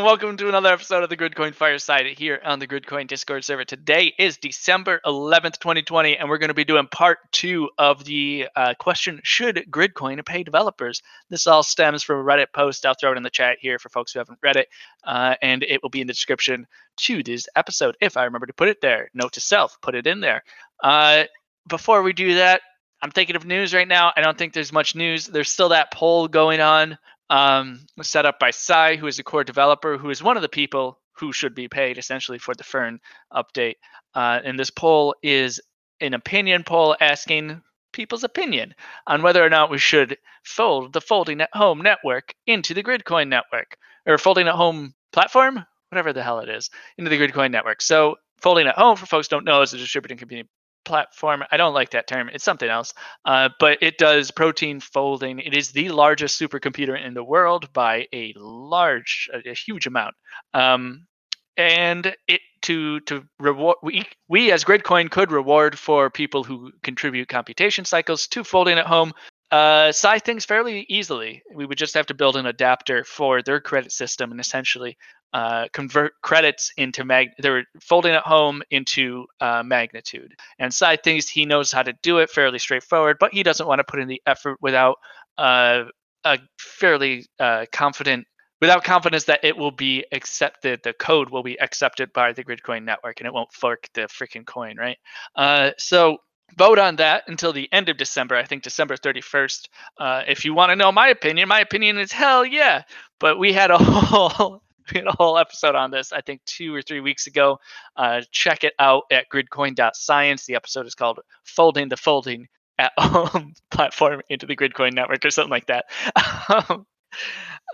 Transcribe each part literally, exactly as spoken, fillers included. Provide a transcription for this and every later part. and welcome to another episode of the Gridcoin Fireside here on the Gridcoin Discord server. Today is December eleventh, twenty twenty, and we're going to be doing part two of the uh, question, should Gridcoin pay developers? This all stems from a Reddit post. I'll throw it in the chat here for folks who haven't read it, uh, and it will be in the description to this episode if I remember to put it there. Note to self, put it in there. Uh, before we do that, I'm thinking of news right now. I don't think there's much news. There's still that poll going on. Um, was set up by Sai, who is a core developer, who is one of the people who should be paid essentially for the Fern update. Uh, and this poll is an opinion poll asking people's opinion on whether or not we should fold the Folding at Home network into the Gridcoin network, or Folding at Home platform, whatever the hell it is, into the Gridcoin network. So Folding at Home, for folks who don't know, is a distributed computing platform. I don't like that term. It's something else. Uh, but it does protein folding. It is the largest supercomputer in the world by a large, a, a huge amount. Um, and it to to reward we we as Gridcoin could reward for people who contribute computation cycles to Folding at Home. Uh, Sai things fairly easily. We would just have to build an adapter for their credit system and essentially uh, convert credits into mag. They're Folding at Home into uh, magnitude. And Sai thinks he knows how to do it fairly straightforward, but he doesn't want to put in the effort without uh, a fairly uh, confident, without confidence that it will be accepted. The code will be accepted by the Gridcoin network, and it won't fork the freaking coin, right? Uh, so. Vote on that until the end of December. I think December thirty-first. Uh, if you want to know my opinion, my opinion is hell yeah. But we had a whole we had a whole episode on this, I think two or three weeks ago. Uh, check it out at gridcoin dot science. The episode is called Folding the Folding at Home platform into the Gridcoin network or something like that. Um,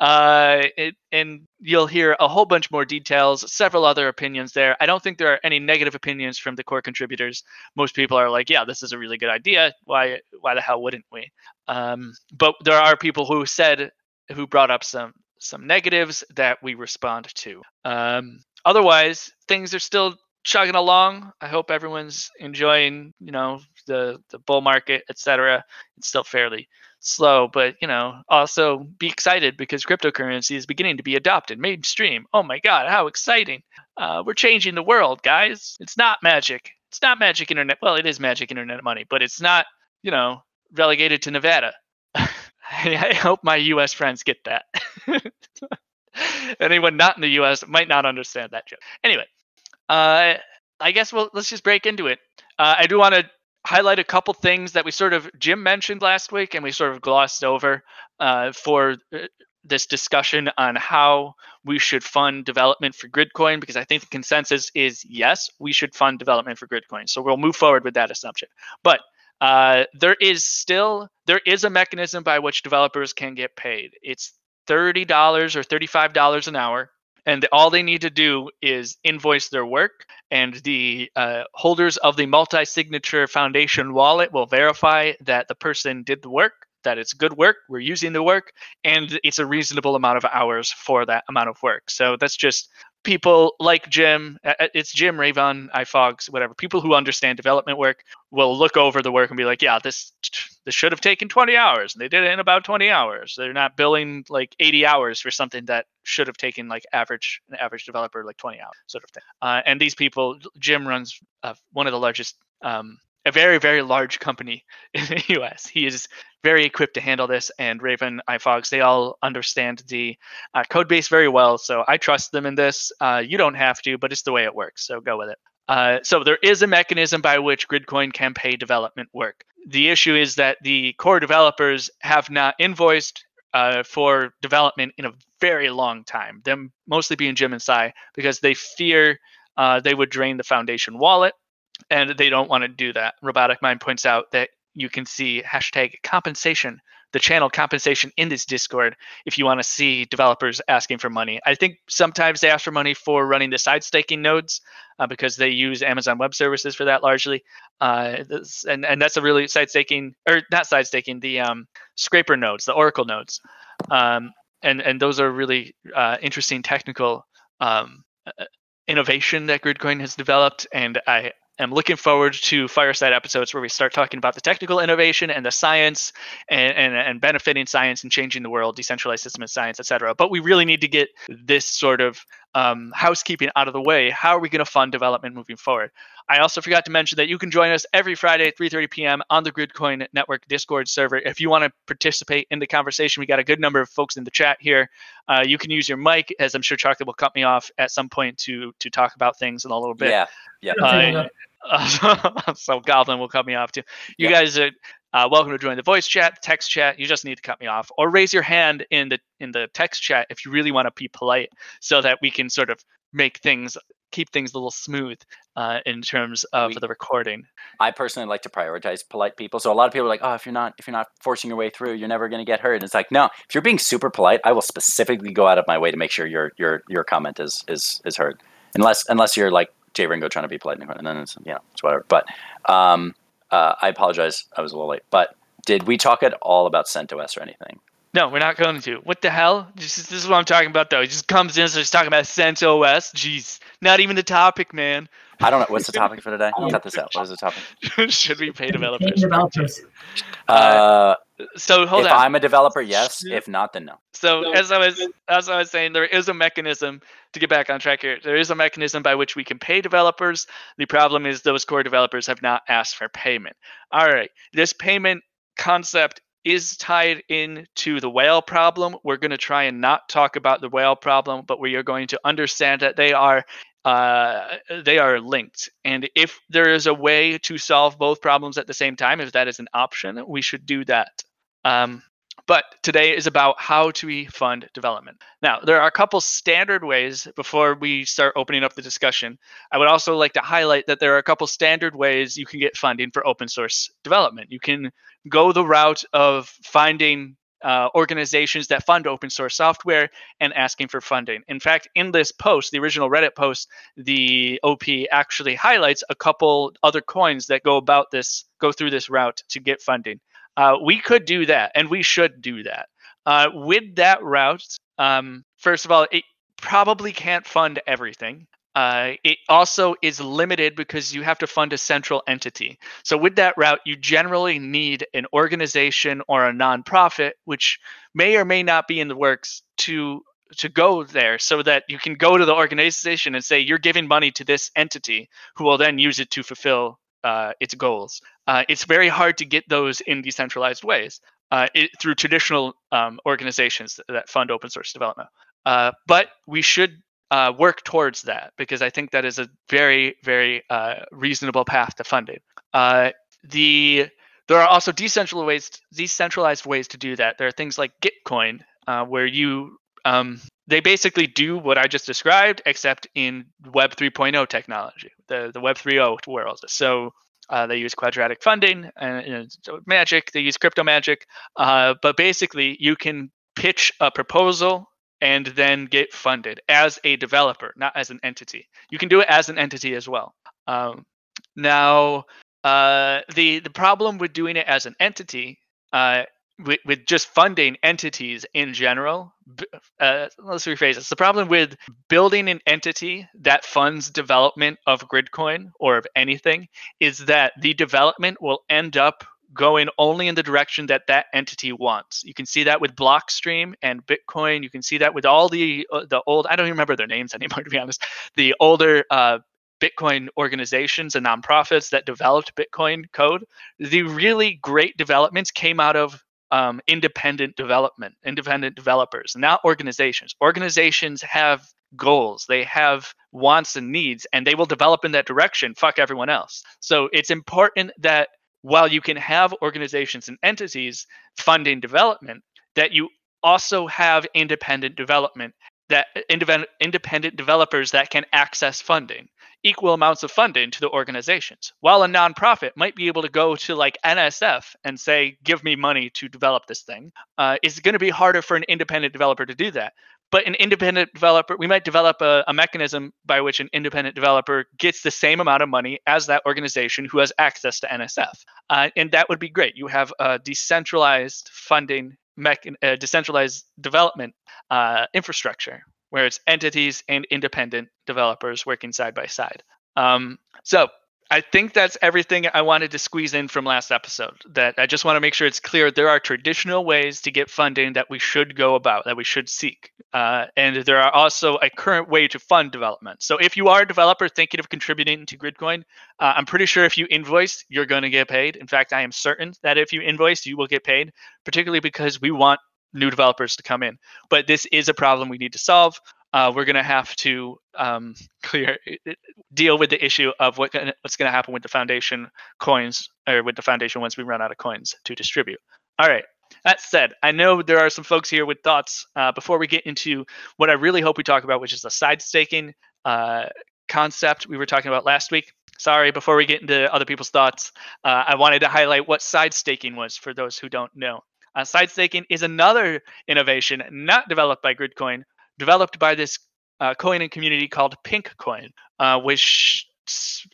uh, it, and you'll hear a whole bunch more details, several other opinions there. I don't think there are any negative opinions from the core contributors. Most people are like, yeah, this is a really good idea. Why, why the hell wouldn't we? Um, but there are people who said, who brought up some, some negatives that we respond to. Um, otherwise things are still chugging along. I hope everyone's enjoying, you know, the, the bull market, et cetera. It's still fairly slow, but you know, also be excited because cryptocurrency is beginning to be adopted mainstream. Oh my god, how exciting! Uh, we're changing the world, guys. It's not magic. It's not magic internet. Well, it is magic internet money, but it's not, you know, relegated to Nevada. I hope my U S friends get that. Anyone not in the U S might not understand that joke. Anyway, uh, I guess we'll let's just break into it. Uh, I do want to highlight a couple things that we sort of Jim mentioned last week and we sort of glossed over uh, for this discussion on how we should fund development for Gridcoin, because I think the consensus is yes, we should fund development for Gridcoin. So we'll move forward with that assumption. But uh, there is still, there is a mechanism by which developers can get paid. It's thirty dollars or thirty-five dollars an hour. And all they need to do is invoice their work, and the uh, holders of the multi-signature foundation wallet will verify that the person did the work, that it's good work, we're using the work, and it's a reasonable amount of hours for that amount of work. So that's just people like Jim, it's Jim, Raven, iFogs, whatever, people who understand development work will look over the work and be like, yeah, this this should have taken twenty hours, and they did it in about twenty hours. They're not billing like eighty hours for something that should have taken like average an average developer like twenty hours sort of thing. Uh, and these people, Jim runs uh, one of the largest, um, a very, very large company in the U S. He is very equipped to handle this, and Raven, iFogs, they all understand the uh, code base very well. So I trust them in this. Uh, you don't have to, but it's the way it works. So go with it. Uh, so there is a mechanism by which Gridcoin can pay development work. The issue is that the core developers have not invoiced uh, for development in a very long time, them mostly being Jim and Sai, because they fear uh, they would drain the foundation wallet, and they don't want to do that. Robotic Mind points out that you can see hashtag compensation, the channel compensation in this Discord, if you want to see developers asking for money. I think sometimes they ask for money for running the side-staking nodes uh, because they use Amazon Web Services for that largely. Uh, this, and, and that's a really side-staking, or not side-staking, the um, scraper nodes, the Oracle nodes. Um, and, and those are really uh, interesting technical um, innovation that Gridcoin has developed. And I I'm looking forward to fireside episodes where we start talking about the technical innovation and the science and, and, and benefiting science and changing the world, decentralized system and science, et cetera. But we really need to get this sort of um, housekeeping out of the way. How are we going to fund development moving forward? I also forgot to mention that you can join us every Friday at three thirty p m on the Gridcoin Network Discord server. If you want to participate in the conversation, we got a good number of folks in the chat here. Uh, you can use your mic, as I'm sure Chocolate will cut me off at some point to to talk about things in a little bit. Yeah, yeah. Uh, uh, so Goblin will cut me off too. You yeah. guys are uh, welcome to join the voice chat, text chat. You just need to cut me off or raise your hand in the in the text chat if you really want to be polite, so that we can sort of make things. keep things a little smooth uh, in terms of we, the recording. I personally like to prioritize polite people. So a lot of people are like, oh, if you're not if you're not forcing your way through, you're never going to get heard. And it's like, no, if you're being super polite, I will specifically go out of my way to make sure your your your comment is is is heard. Unless unless you're like Javengo trying to be polite, and then it's, you know, it's whatever. But um, uh, I apologize, I was a little late. But did we talk at all about CentOS or anything? No, we're not going to. What the hell? This is, this is what I'm talking about, though. He just comes in and starts talking about CentOS. Jeez. Not even the topic, man. I don't know. What's the topic for today? Cut this out. What is the topic? Should we pay developers? Uh, so hold on. If I'm a developer, yes. If not, then no. So as I was as I was saying, there is a mechanism to get back on track here. There is a mechanism by which we can pay developers. The problem is those core developers have not asked for payment. All right. This payment concept is tied into the whale problem. We're going to try and not talk about the whale problem, but we are going to understand that they are uh, they are linked. And if there is a way to solve both problems at the same time, if that is an option, we should do that. Um, but today is about how do we fund development. Now, there are a couple standard ways before we start opening up the discussion. I would also like to highlight that there are a couple standard ways you can get funding for open source development. You can go the route of finding uh, organizations that fund open source software and asking for funding. In fact, in this post, the original Reddit post, the O P actually highlights a couple other coins that go about this, go through this route to get funding. Uh, we could do that, and we should do that. Uh, with that route, um, first of all, it probably can't fund everything. Uh, it also is limited because you have to fund a central entity. So with that route, you generally need an organization or a nonprofit, which may or may not be in the works, to to go there so that you can go to the organization and say, you're giving money to this entity who will then use it to fulfill uh, its goals. Uh, it's very hard to get those in decentralized ways uh, it, through traditional um, organizations that fund open source development. Uh, but we should uh, work towards that because I think that is a very, very uh, reasonable path to funding. Uh, the there are also decentralized ways, decentralized ways to do that. There are things like Gitcoin uh, where you um, they basically do what I just described, except in Web 3.0 technology, the the Web 3.0 world. So. Uh, they use quadratic funding and, and magic. They use crypto magic. Uh, but basically, you can pitch a proposal and then get funded as a developer, not as an entity. You can do it as an entity as well. Um, now, uh, the the problem with doing it as an entity, uh, with, with just funding entities in general, uh, let's rephrase this. The problem with building an entity that funds development of Gridcoin or of anything is that the development will end up going only in the direction that that entity wants. You can see that with Blockstream and Bitcoin. You can see that with all the uh, the old, I don't even remember their names anymore, to be honest, the older uh, Bitcoin organizations and nonprofits that developed Bitcoin code. The really great developments came out of Um, independent development, independent developers, not organizations. Organizations have goals, they have wants and needs, and they will develop in that direction. Fuck everyone else. So it's important that while you can have organizations and entities funding development, that you also have independent development, that independent independent developers that can access funding, equal amounts of funding to the organizations. While a nonprofit might be able to go to like N S F and say, give me money to develop this thing, uh, it's going to be harder for an independent developer to do that. But an independent developer, we might develop a, a mechanism by which an independent developer gets the same amount of money as that organization who has access to N S F. Uh, and that would be great. You have a decentralized funding Mechan- uh, decentralized development uh, infrastructure, where it's entities and independent developers working side by side. Um, so I think that's everything I wanted to squeeze in from last episode. That I just want to make sure it's clear there are traditional ways to get funding that we should go about, that we should seek. Uh, and there are also a current way to fund development. So if you are a developer thinking of contributing to Gridcoin, uh, I'm pretty sure if you invoice, you're going to get paid. In fact, I am certain that if you invoice, you will get paid, particularly because we want new developers to come in. But this is a problem we need to solve. Uh, we're going to have to um, clear deal with the issue of what what's going to happen with the foundation coins, or with the foundation once we run out of coins to distribute. All right. That said, I know there are some folks here with thoughts. Uh, before we get into what I really hope we talk about, which is the side-staking uh, concept we were talking about last week. Sorry, before we get into other people's thoughts, uh, I wanted to highlight what side-staking was for those who don't know. Uh, side-staking is another innovation not developed by Gridcoin, developed by this uh, coin and community called Pink Coin, uh, which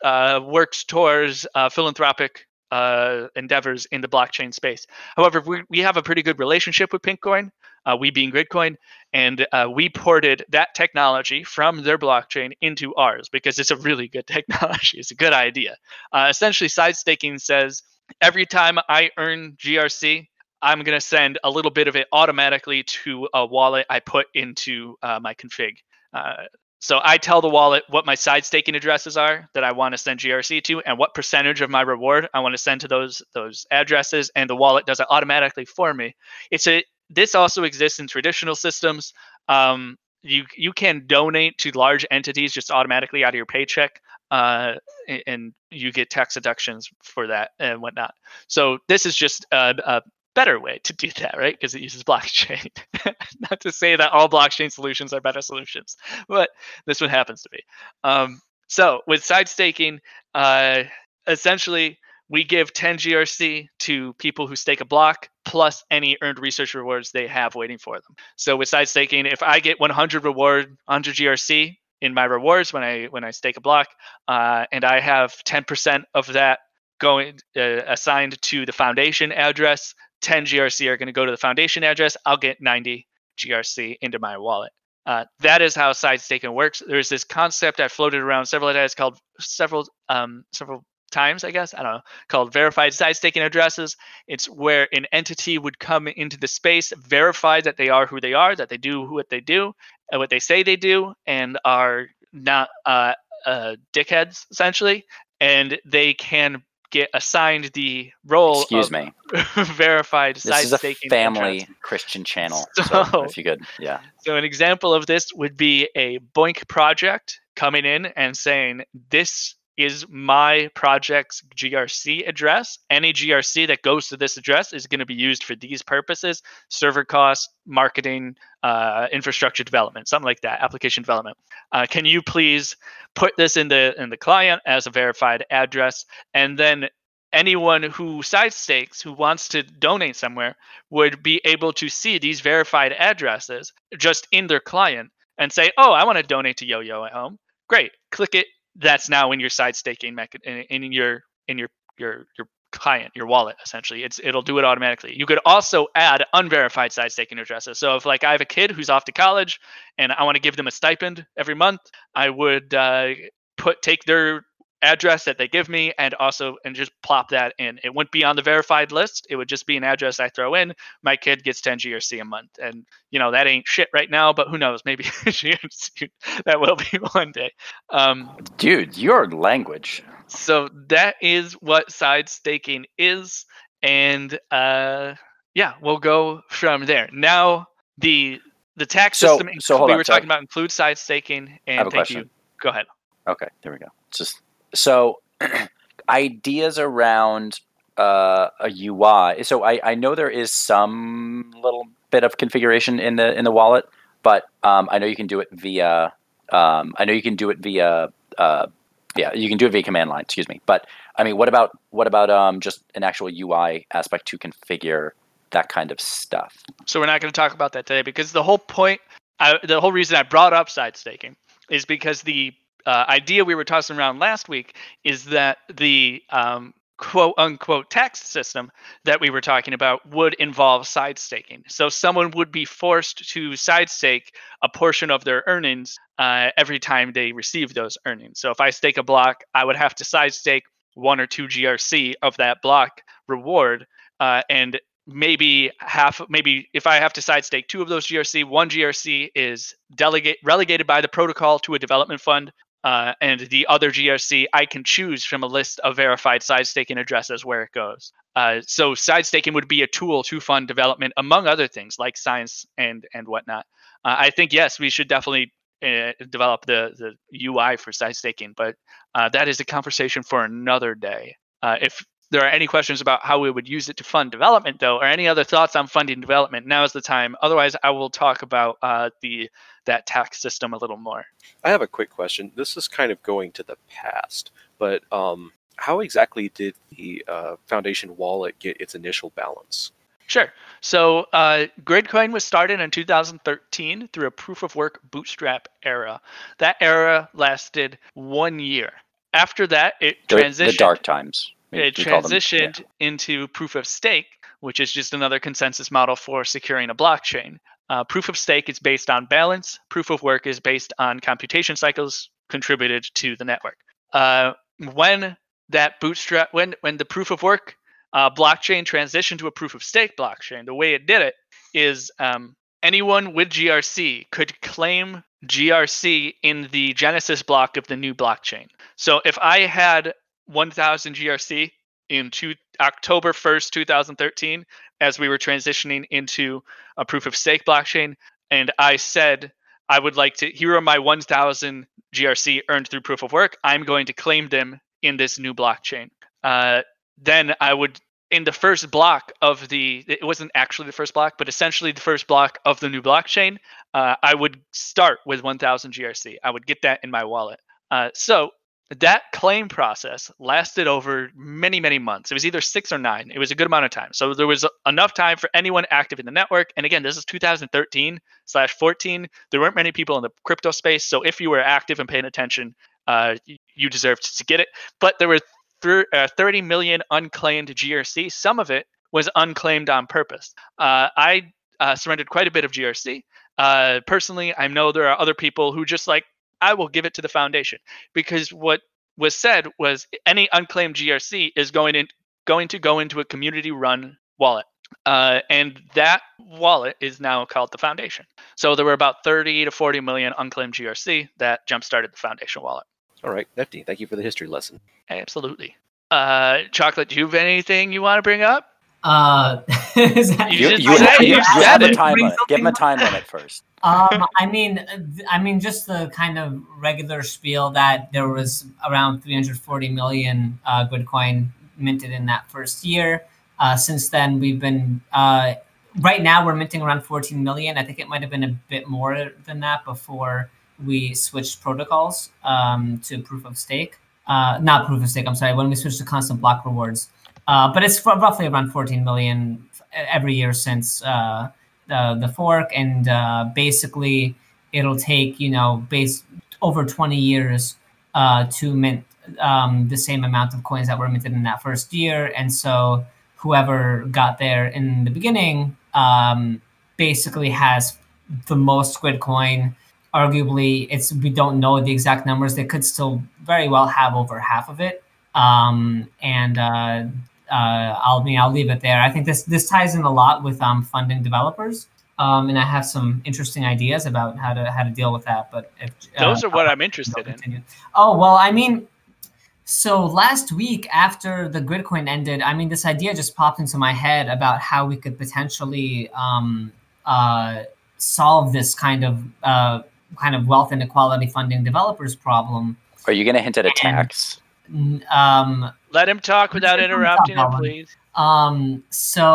uh, works towards uh, philanthropic uh, endeavors in the blockchain space. However, we, we have a pretty good relationship with Pink Coin, uh, we being Gridcoin, and uh, we ported that technology from their blockchain into ours because it's a really good technology. It's a good idea. Uh, essentially, side-staking says every time I earn G R C, I'm going to send a little bit of it automatically to a wallet I put into uh, my config. Uh, so I tell the wallet what my side staking addresses are that I want to send G R C to and what percentage of my reward I want to send to those those addresses, and the wallet does it automatically for me. It's a This also exists in traditional systems. Um, you you can donate to large entities just automatically out of your paycheck. Uh, and you get tax deductions for that and whatnot. So this is just a, a better way to do that, right? Because it uses blockchain. Not to say that all blockchain solutions are better solutions, but this one happens to be. Um, so with side staking, uh, essentially we give ten G R C to people who stake a block plus any earned research rewards they have waiting for them. So with side staking, if I get one hundred reward, one hundred G R C in my rewards when I when I stake a block, uh, and I have ten percent of that going uh, assigned to the foundation address, ten G R C are going to go to the foundation address. I'll get ninety G R C into my wallet. Uh, that is how side staking works. There's this concept I floated around several times called several um, several times, I guess, I don't know, called verified side staking addresses. It's where an entity would come into the space, verify that they are who they are, that they do what they do, and what they say they do, and are not uh, uh, dickheads essentially, and they can get assigned the role Excuse of me. verified side staking. This is a family address. Christian channel, so, so if you could, yeah. So an example of this would be a BOINC project coming in and saying, this is my project's G R C address. Any G R C that goes to this address is going to be used for these purposes: server costs, marketing, uh, infrastructure development, something like that, application development. Uh, can you please put this in the in the client as a verified address? And then anyone who side stakes, who wants to donate somewhere, would be able to see these verified addresses just in their client and say, oh, I want to donate to YoYo at Home. Great, click it. That's now in your side staking method, in, in your in your your your client, your wallet. Essentially, it's it'll do it automatically. You could also add unverified side staking addresses. So if like I have a kid who's off to college and I want to give them a stipend every month, I would uh, put take their address that they give me and also and just plop that in. It wouldn't be on the verified list. It would just be an address I throw in. My kid gets ten G R C a month, and you know that ain't shit right now, but who knows, maybe G R C, that will be one day. Um dude, your language. So that is what side staking is, and uh yeah, we'll go from there. Now the the tax so, system so hold we on, were sorry. talking about includes side staking, and I have a thank question. you go ahead okay there we go it's just So ideas around uh, a U I. So I, I know there is some little bit of configuration in the in the wallet, but um, I know you can do it via. Um, I know you can do it via. Uh, yeah, you can do it via command line. Excuse me. But I mean, what about what about um, just an actual U I aspect to configure that kind of stuff? So we're not going to talk about that today because the whole point, I, the whole reason I brought up side staking is because the. Uh, idea we were tossing around last week is that the um, quote unquote tax system that we were talking about would involve side staking. So someone would be forced to side stake a portion of their earnings uh, every time they receive those earnings. So if I stake a block, I would have to side stake one or two G R C of that block reward. Uh, and maybe half, maybe if I have to side stake two of those G R C, one G R C is delegate relegated by the protocol to a development fund. Uh, and the other G R C, I can choose from a list of verified side-staking addresses where it goes. Uh, so side-staking would be a tool to fund development, among other things, like science and and whatnot. Uh, I think, yes, we should definitely uh, develop the, the U I for side-staking, but uh, that is a conversation for another day. Uh, if there are any questions about how we would use it to fund development, though, or any other thoughts on funding development, now is the time. Otherwise, I will talk about uh, the that tax system a little more. I have a quick question. This is kind of going to the past, but um, how exactly did the uh, Foundation wallet get its initial balance? Sure. So uh, Gridcoin was started in two thousand thirteen through a proof-of-work bootstrap era. That era lasted one year. After that, it transitioned. The dark times. It transitioned them, yeah. into proof of stake, which is just another consensus model for securing a blockchain. Uh, proof of stake is based on balance. Proof of work is based on computation cycles contributed to the network. Uh, when that bootstrap, when when the proof of work uh, blockchain transitioned to a proof of stake blockchain, the way it did it is um, anyone with G R C could claim G R C in the genesis block of the new blockchain. So if I had one thousand G R C in two, October first, twenty thirteen, as we were transitioning into a proof of stake blockchain. And I said, I would like to, here are my one thousand G R C earned through proof of work. I'm going to claim them in this new blockchain. Uh, then I would, in the first block of the, it wasn't actually the first block, but essentially the first block of the new blockchain, uh, I would start with one thousand G R C. I would get that in my wallet. Uh, so that claim process lasted over many, many months. It was either six or nine. It was a good amount of time. So there was enough time for anyone active in the network. And again, this is two thousand thirteen slash fourteen. There weren't many people in the crypto space. So if you were active and paying attention, uh, you deserved to get it. But there were th- uh, thirty million unclaimed G R C. Some of it was unclaimed on purpose. Uh, I uh, surrendered quite a bit of G R C. Uh, personally, I know there are other people who just like, I will give it to the foundation, because what was said was any unclaimed G R C is going in going to go into a community-run wallet, uh, and that wallet is now called the foundation. So there were about thirty to forty million unclaimed G R C that jump-started the foundation wallet. All right, Nifty, thank you for the history lesson. Absolutely. Uh, Chocolate, do you have anything you want to bring up? Uh, is that, you, you, you, have, you, you have a time limit. Give him a time limit first. Um, I mean, I mean, just the kind of regular spiel that there was around three hundred forty million uh, Gridcoin minted in that first year. Uh, since then, we've been uh, right now we're minting around fourteen million. I think it might have been a bit more than that before we switched protocols um, to proof of stake. Uh, not proof of stake. I'm sorry. When we switched to constant block rewards. Uh, but it's roughly around fourteen million every year since uh, the the fork, and uh, basically it'll take you know base over twenty years uh, to mint um, the same amount of coins that were minted in that first year. And so whoever got there in the beginning um, basically has the most Gridcoin. Arguably, it's we don't know the exact numbers. They could still very well have over half of it. Um, and uh, Uh, I'll mean I'll leave it there. I think this this ties in a lot with um, funding developers, um, and I have some interesting ideas about how to how to deal with that. But if, uh, those are what I'm interested in. Oh well, I mean, so last week after the Gridcoin ended, I mean, this idea just popped into my head about how we could potentially um, uh, solve this kind of uh, kind of wealth inequality funding developers problem. Are you going to hint at a tax? Um, Let him talk without interrupting him, please. Um, so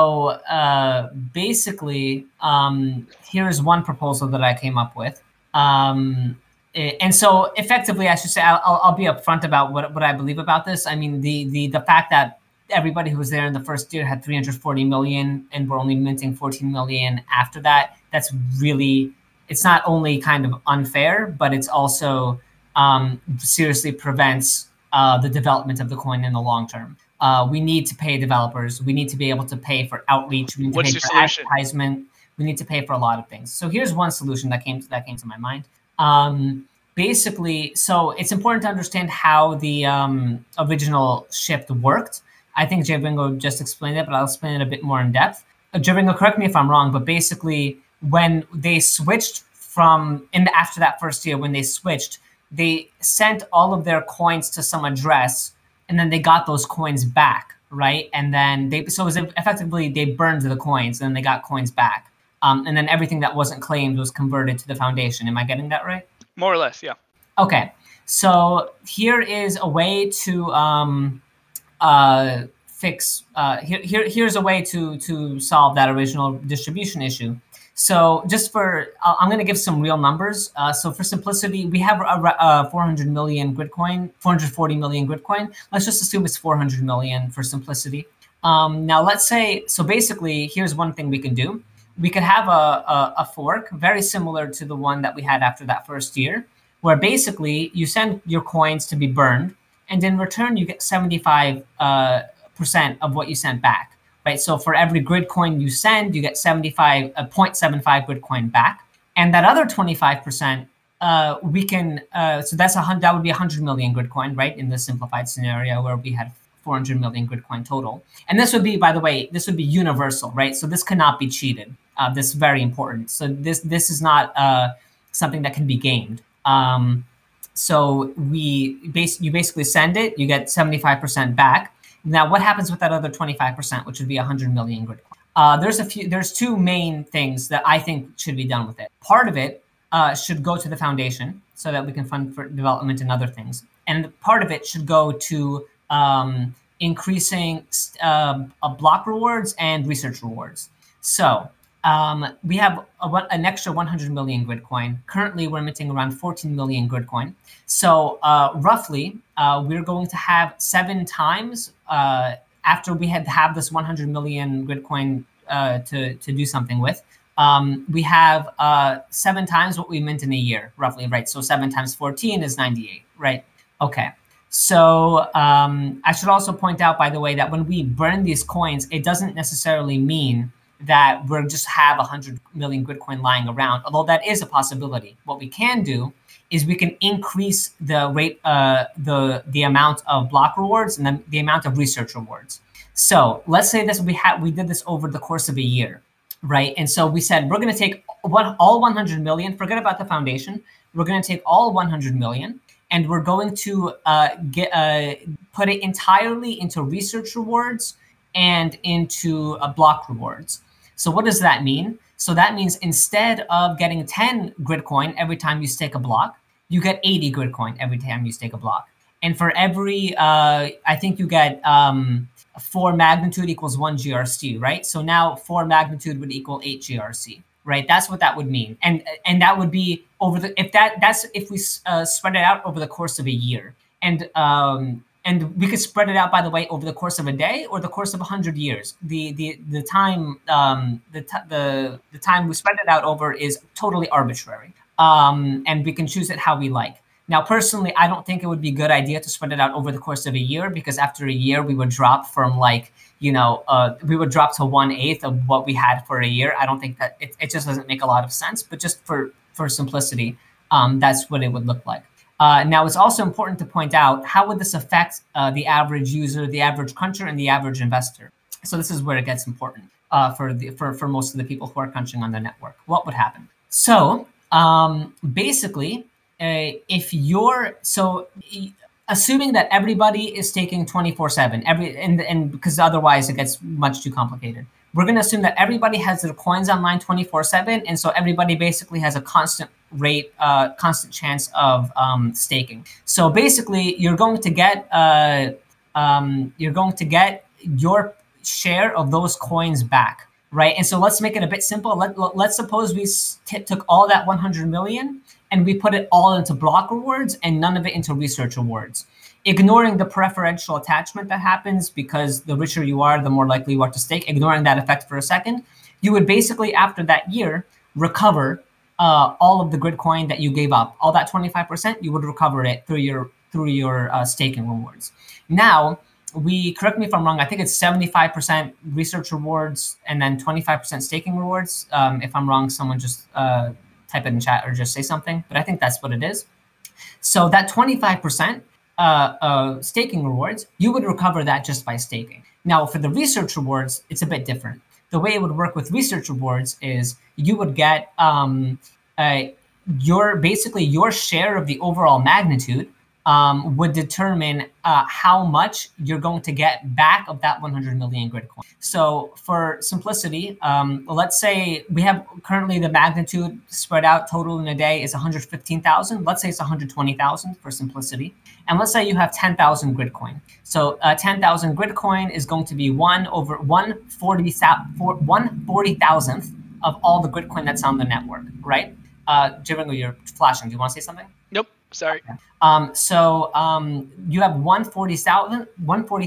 uh, basically, um, here's one proposal that I came up with. Um, and so effectively, I should say, I'll, I'll be upfront about what, what I believe about this. I mean, the, the, the fact that everybody who was there in the first year had three hundred forty million and we're only minting fourteen million after that, that's really, it's not only kind of unfair, but it's also um, seriously prevents Uh, the development of the coin in the long term. Uh, we need to pay developers. We need to be able to pay for outreach. We need to What's pay for solution? advertisement. We need to pay for a lot of things. So here's one solution that came to, that came to my mind. Um, basically, so it's important to understand how the um, original shift worked. I think Javengo just explained it, but I'll explain it a bit more in depth. Uh, Javengo, correct me if I'm wrong, but basically when they switched from, in the, after that first year, when they switched, they sent all of their coins to some address, and then they got those coins back, right? And then they, so it was effectively they burned the coins, and then they got coins back. Um, and then everything that wasn't claimed was converted to the foundation. Am I getting that right? More or less, yeah. Okay. So here is a way to um, uh, fix, uh, here, here, here's a way to to solve that original distribution issue. So just for, uh, I'm going to give some real numbers. Uh, so for simplicity, we have a, a four hundred million Gridcoin, four hundred forty million Gridcoin. Let's just assume it's four hundred million for simplicity. Um, now let's say, so basically, here's one thing we can do. We could have a, a, a fork very similar to the one that we had after that first year, where basically you send your coins to be burned, and in return you get seventy-five percent uh, of what you sent back. Right, so for every Gridcoin you send, you get seventy-five, uh, zero point seven five Gridcoin back, and that other twenty-five percent, uh, we can. Uh, so that's a hundred. That would be one hundred million Gridcoin, right? In the simplified scenario where we had four hundred million Gridcoin total, and this would be, by the way, this would be universal, right? So this cannot be cheated. Uh, this is very important. So this this is not uh, something that can be gamed. Um, so we bas- you basically send it, you get seventy-five percent back. Now, what happens with that other twenty-five percent, which would be one hundred million Gridcoin? Uh, there's a few. There's two main things that I think should be done with it. Part of it uh, should go to the foundation so that we can fund for development and other things, and part of it should go to um, increasing uh, block rewards and research rewards. So um, we have a, an extra one hundred million Gridcoin. Currently, we're minting around fourteen million Gridcoin. So uh, roughly, uh, we're going to have seven times. Uh, after we had have this one hundred million Gridcoin uh, to to do something with, um, we have uh, seven times what we mint in a year, roughly, right? So seven times fourteen is ninety-eight, right? Okay. So um, I should also point out, by the way, that when we burn these coins, it doesn't necessarily mean that we're just have one hundred million Gridcoin lying around, although that is a possibility. What we can do is we can increase the rate, uh, the the amount of block rewards and the, the amount of research rewards. So let's say this we had we did this over the course of a year, right? And so we said we're going to take one, all one hundred million. Forget about the foundation. We're going to take all one hundred million, and we're going to uh, get uh, put it entirely into research rewards and into uh, block rewards. So what does that mean? So that means instead of getting ten Gridcoin every time you stake a block, you get eighty Gridcoin every time you stake a block. And for every, uh, I think you get um, four magnitude equals one G R C, right? So now four magnitude would equal eight G R C, right? That's what that would mean. And and that would be over the, if that that's if we uh, spread it out over the course of a year. And um, and we could spread it out, by the way, over the course of a day or the course of one hundred years. The the the time um, the, t- the the time we spread it out over is totally arbitrary, um, and we can choose it how we like. Now, personally, I don't think it would be a good idea to spread it out over the course of a year, because after a year we would drop from like you know uh, we would drop to one eighth of what we had for a year. I don't think that it, it just doesn't make a lot of sense. But just for for simplicity, um, that's what it would look like. Uh, now, it's also important to point out, how would this affect uh, the average user, the average cruncher, and the average investor? So this is where it gets important uh, for, the, for for most of the people who are crunching on the network. What would happen? So um, basically, uh, if you're so assuming that everybody is taking twenty-four seven, every and and because otherwise it gets much too complicated. We're going to assume that everybody has their coins online twenty-four seven, and so everybody basically has a constant rate, uh, constant chance of um, staking. So basically, you're going to get uh, um, you're going to get your share of those coins back, right? And so let's make it a bit simple. Let, let, let's suppose we t- took all that one hundred million and we put it all into block rewards and none of it into research rewards, ignoring the preferential attachment that happens, because the richer you are, the more likely you are to stake. Ignoring that effect for a second, you would basically, after that year, recover uh, all of the Gridcoin that you gave up. All that twenty-five percent, you would recover it through your through your uh, staking rewards. Now, we, correct me if I'm wrong, I think it's seventy-five percent research rewards and then twenty-five percent staking rewards. Um, if I'm wrong, someone just uh, type it in chat or just say something, but I think that's what it is. So that twenty-five percent uh, uh, staking rewards, you would recover that just by staking. Now for the research rewards, it's a bit different. The way it would work with research rewards is you would get um, a, your basically your share of the overall magnitude Um, would determine uh, how much you're going to get back of that one hundred million Gridcoin. So for simplicity, um, let's say we have currently the magnitude spread out total in a day is one hundred fifteen thousand. Let's say it's one hundred twenty thousand for simplicity. And let's say you have ten thousand Gridcoin. So uh, ten thousand Gridcoin is going to be one over one forty thousandth of all the Gridcoin that's on the network, right? Uh, Jibin, you're flashing. Do you want to say something? Nope. Sorry. Okay. Um, so um, you have one forty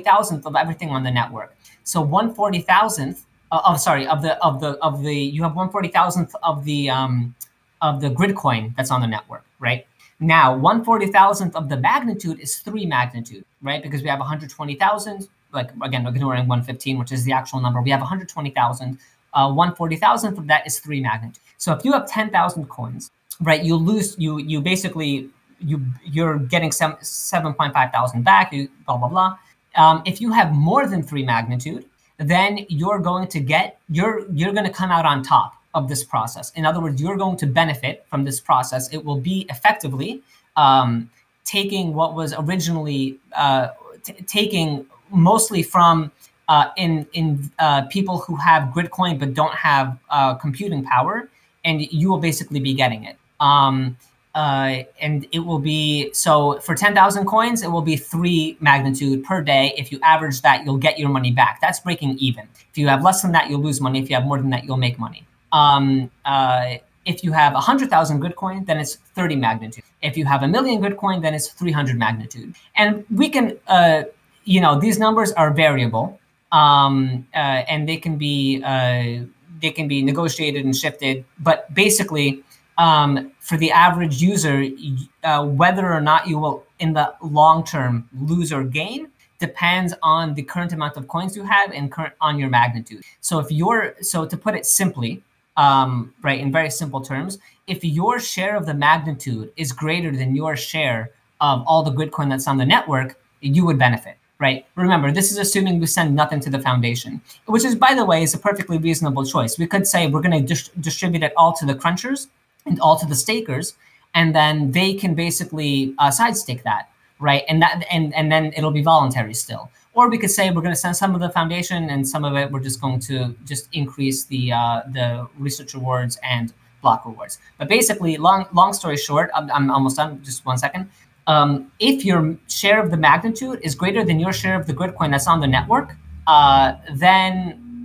thousandth of everything on the network. So one forty thousandth uh, of sorry of the of the of the you have one forty thousandth of the um, of the Gridcoin that's on the network, right? Now one forty thousandth of the magnitude is three magnitude, right? Because we have one hundred twenty thousand. Like again, ignoring one fifteen, which is the actual number. We have one hundred twenty thousand. Uh, one forty thousandth of that is three magnitude. So if you have ten thousand coins, right, you lose you you basically. You, you're getting some seven point five thousand back, you, blah, blah, blah. Um, if you have more than three magnitude, then you're going to get, you're you're going to come out on top of this process. In other words, you're going to benefit from this process. It will be effectively um, taking what was originally uh, t- taking mostly from uh, in, in uh, people who have Gridcoin but don't have uh, computing power, and you will basically be getting it. Um, Uh, and it will be, so for ten thousand coins, it will be three magnitude per day. If you average that, you'll get your money back. That's breaking even. If you have less than that, you'll lose money. If you have more than that, you'll make money. Um, uh, if you have one hundred thousand Gridcoin, then it's thirty magnitude. If you have a million Gridcoin, then it's three hundred magnitude. And we can, uh, you know, these numbers are variable, um, uh, and they can be, uh, they can be negotiated and shifted, but basically, Um, for the average user, uh, whether or not you will, in the long term, lose or gain depends on the current amount of coins you have and current on your magnitude. So if you're, so to put it simply, um, right, in very simple terms, if your share of the magnitude is greater than your share of all the Gridcoin that's on the network, you would benefit, right? Remember, this is assuming we send nothing to the foundation, which is, by the way, is a perfectly reasonable choice. We could say we're going to dis- distribute it all to the crunchers and all to the stakers, and then they can basically uh, side stake that, right? And that, and and then it'll be voluntary still. Or we could say we're going to send some of the foundation, and some of it we're just going to just increase the uh, the research rewards and block rewards. But basically, long long story short, I'm, I'm almost done. Just one second. Um, if your share of the magnitude is greater than your share of the Gridcoin that's on the network, uh, then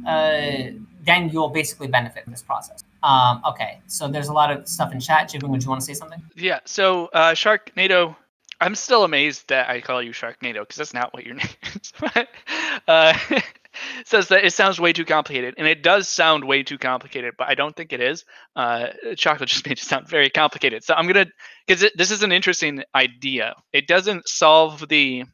uh, then you'll basically benefit from this process. Um, okay, so there's a lot of stuff in chat. Jibin, would you want to say something? Yeah, so uh, Sharknado, I'm still amazed that I call you Sharknado because that's not what your name is. uh, says that it sounds way too complicated, and it does sound way too complicated, but I don't think it is. Uh, chocolate just made it sound very complicated. So I'm going to, because this is an interesting idea. It doesn't solve the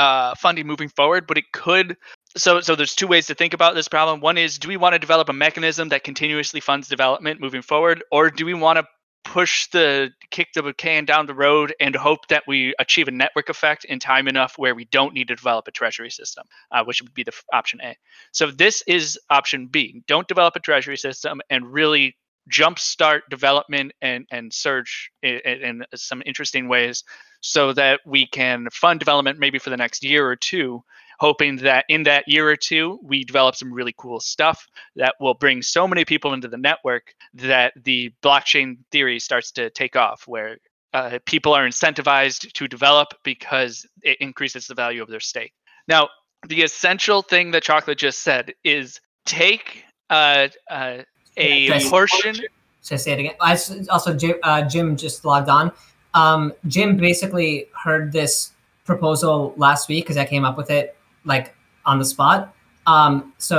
uh, funding moving forward, but it could. So so there's two ways to think about this problem. One is, do we want to develop a mechanism that continuously funds development moving forward? Or do we want to push the kick the can down the road and hope that we achieve a network effect in time enough where we don't need to develop a treasury system, uh, which would be the option A. So this is option B. Don't develop a treasury system and really jumpstart development and, and surge in, in some interesting ways so that we can fund development maybe for the next year or two, hoping that in that year or two, we develop some really cool stuff that will bring so many people into the network that the blockchain theory starts to take off, where uh, people are incentivized to develop because it increases the value of their stake. Now, the essential thing that Chocolate just said is take uh, uh, a yeah, portion. Should I say it again? I, also, Jim, uh, Jim just logged on. Um, Jim basically heard this proposal last week because I came up with it like on the spot. Um, so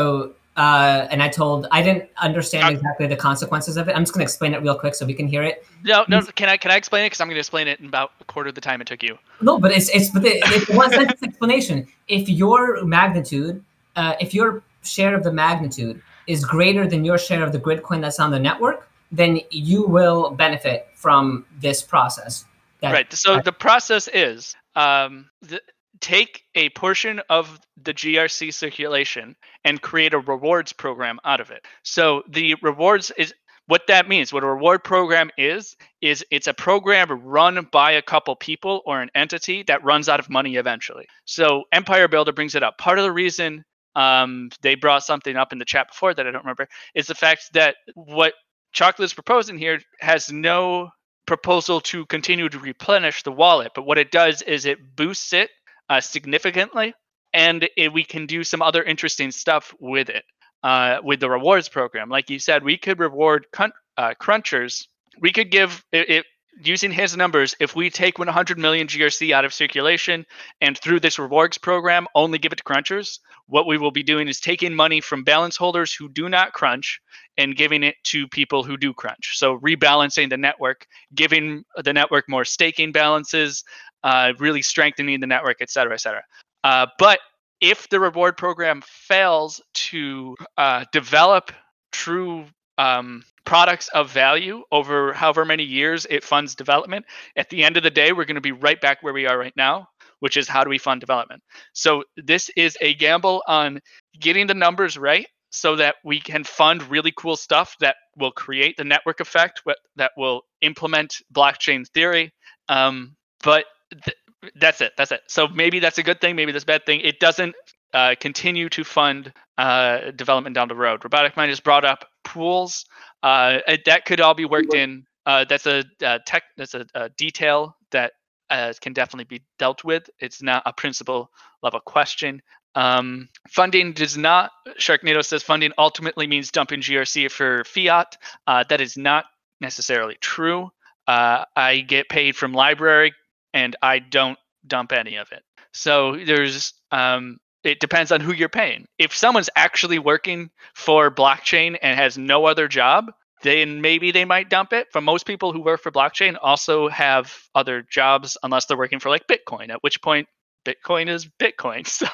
Uh, and I told, I didn't understand uh, exactly the consequences of it. I'm just going to explain it real quick so we can hear it. No, no, can I, can I explain it? Cause I'm going to explain it in about a quarter of the time it took you. No, but it's, it's, but it, it's one sentence explanation. If your magnitude, uh, if your share of the magnitude is greater than your share of the Gridcoin that's on the network, then you will benefit from this process. That, right. So that, the process is, um, the, take a portion of the G R C circulation and create a rewards program out of it. So the rewards is what that means. What a reward program is, is it's a program run by a couple people or an entity that runs out of money eventually. So Empire Builder brings it up. Part of the reason um, they brought something up in the chat before that I don't remember is the fact that what Chocolate is proposing here has no proposal to continue to replenish the wallet. But what it does is it boosts it Uh, significantly, and it, we can do some other interesting stuff with it, uh, with the rewards program. Like you said, we could reward crunch, uh, crunchers. We could give, it, it, using his numbers, if we take one hundred million G R C out of circulation and through this rewards program only give it to crunchers, what we will be doing is taking money from balance holders who do not crunch and giving it to people who do crunch. So rebalancing the network, giving the network more staking balances, Uh, really strengthening the network, et cetera, et cetera. Uh, but if the reward program fails to uh, develop true um, products of value over however many years it funds development, at the end of the day, we're going to be right back where we are right now, which is how do we fund development? So this is a gamble on getting the numbers right so that we can fund really cool stuff that will create the network effect, that will implement blockchain theory. Um, but Th- that's it. That's it. So maybe that's a good thing. Maybe that's a bad thing. It doesn't uh, continue to fund uh, development down the road. Robotic Mind has brought up pools. Uh, that could all be worked in. Uh, that's a uh, tech. That's a, a detail that uh, can definitely be dealt with. It's not a principal level question. Um, funding does not. Sharknado says funding ultimately means dumping G R C for fiat. Uh, that is not necessarily true. Uh, I get paid from library, and I don't dump any of it. So there's, um, it depends on who you're paying. If someone's actually working for blockchain and has no other job, then maybe they might dump it. But most people who work for blockchain also have other jobs, unless they're working for like Bitcoin, at which point Bitcoin is Bitcoin. So,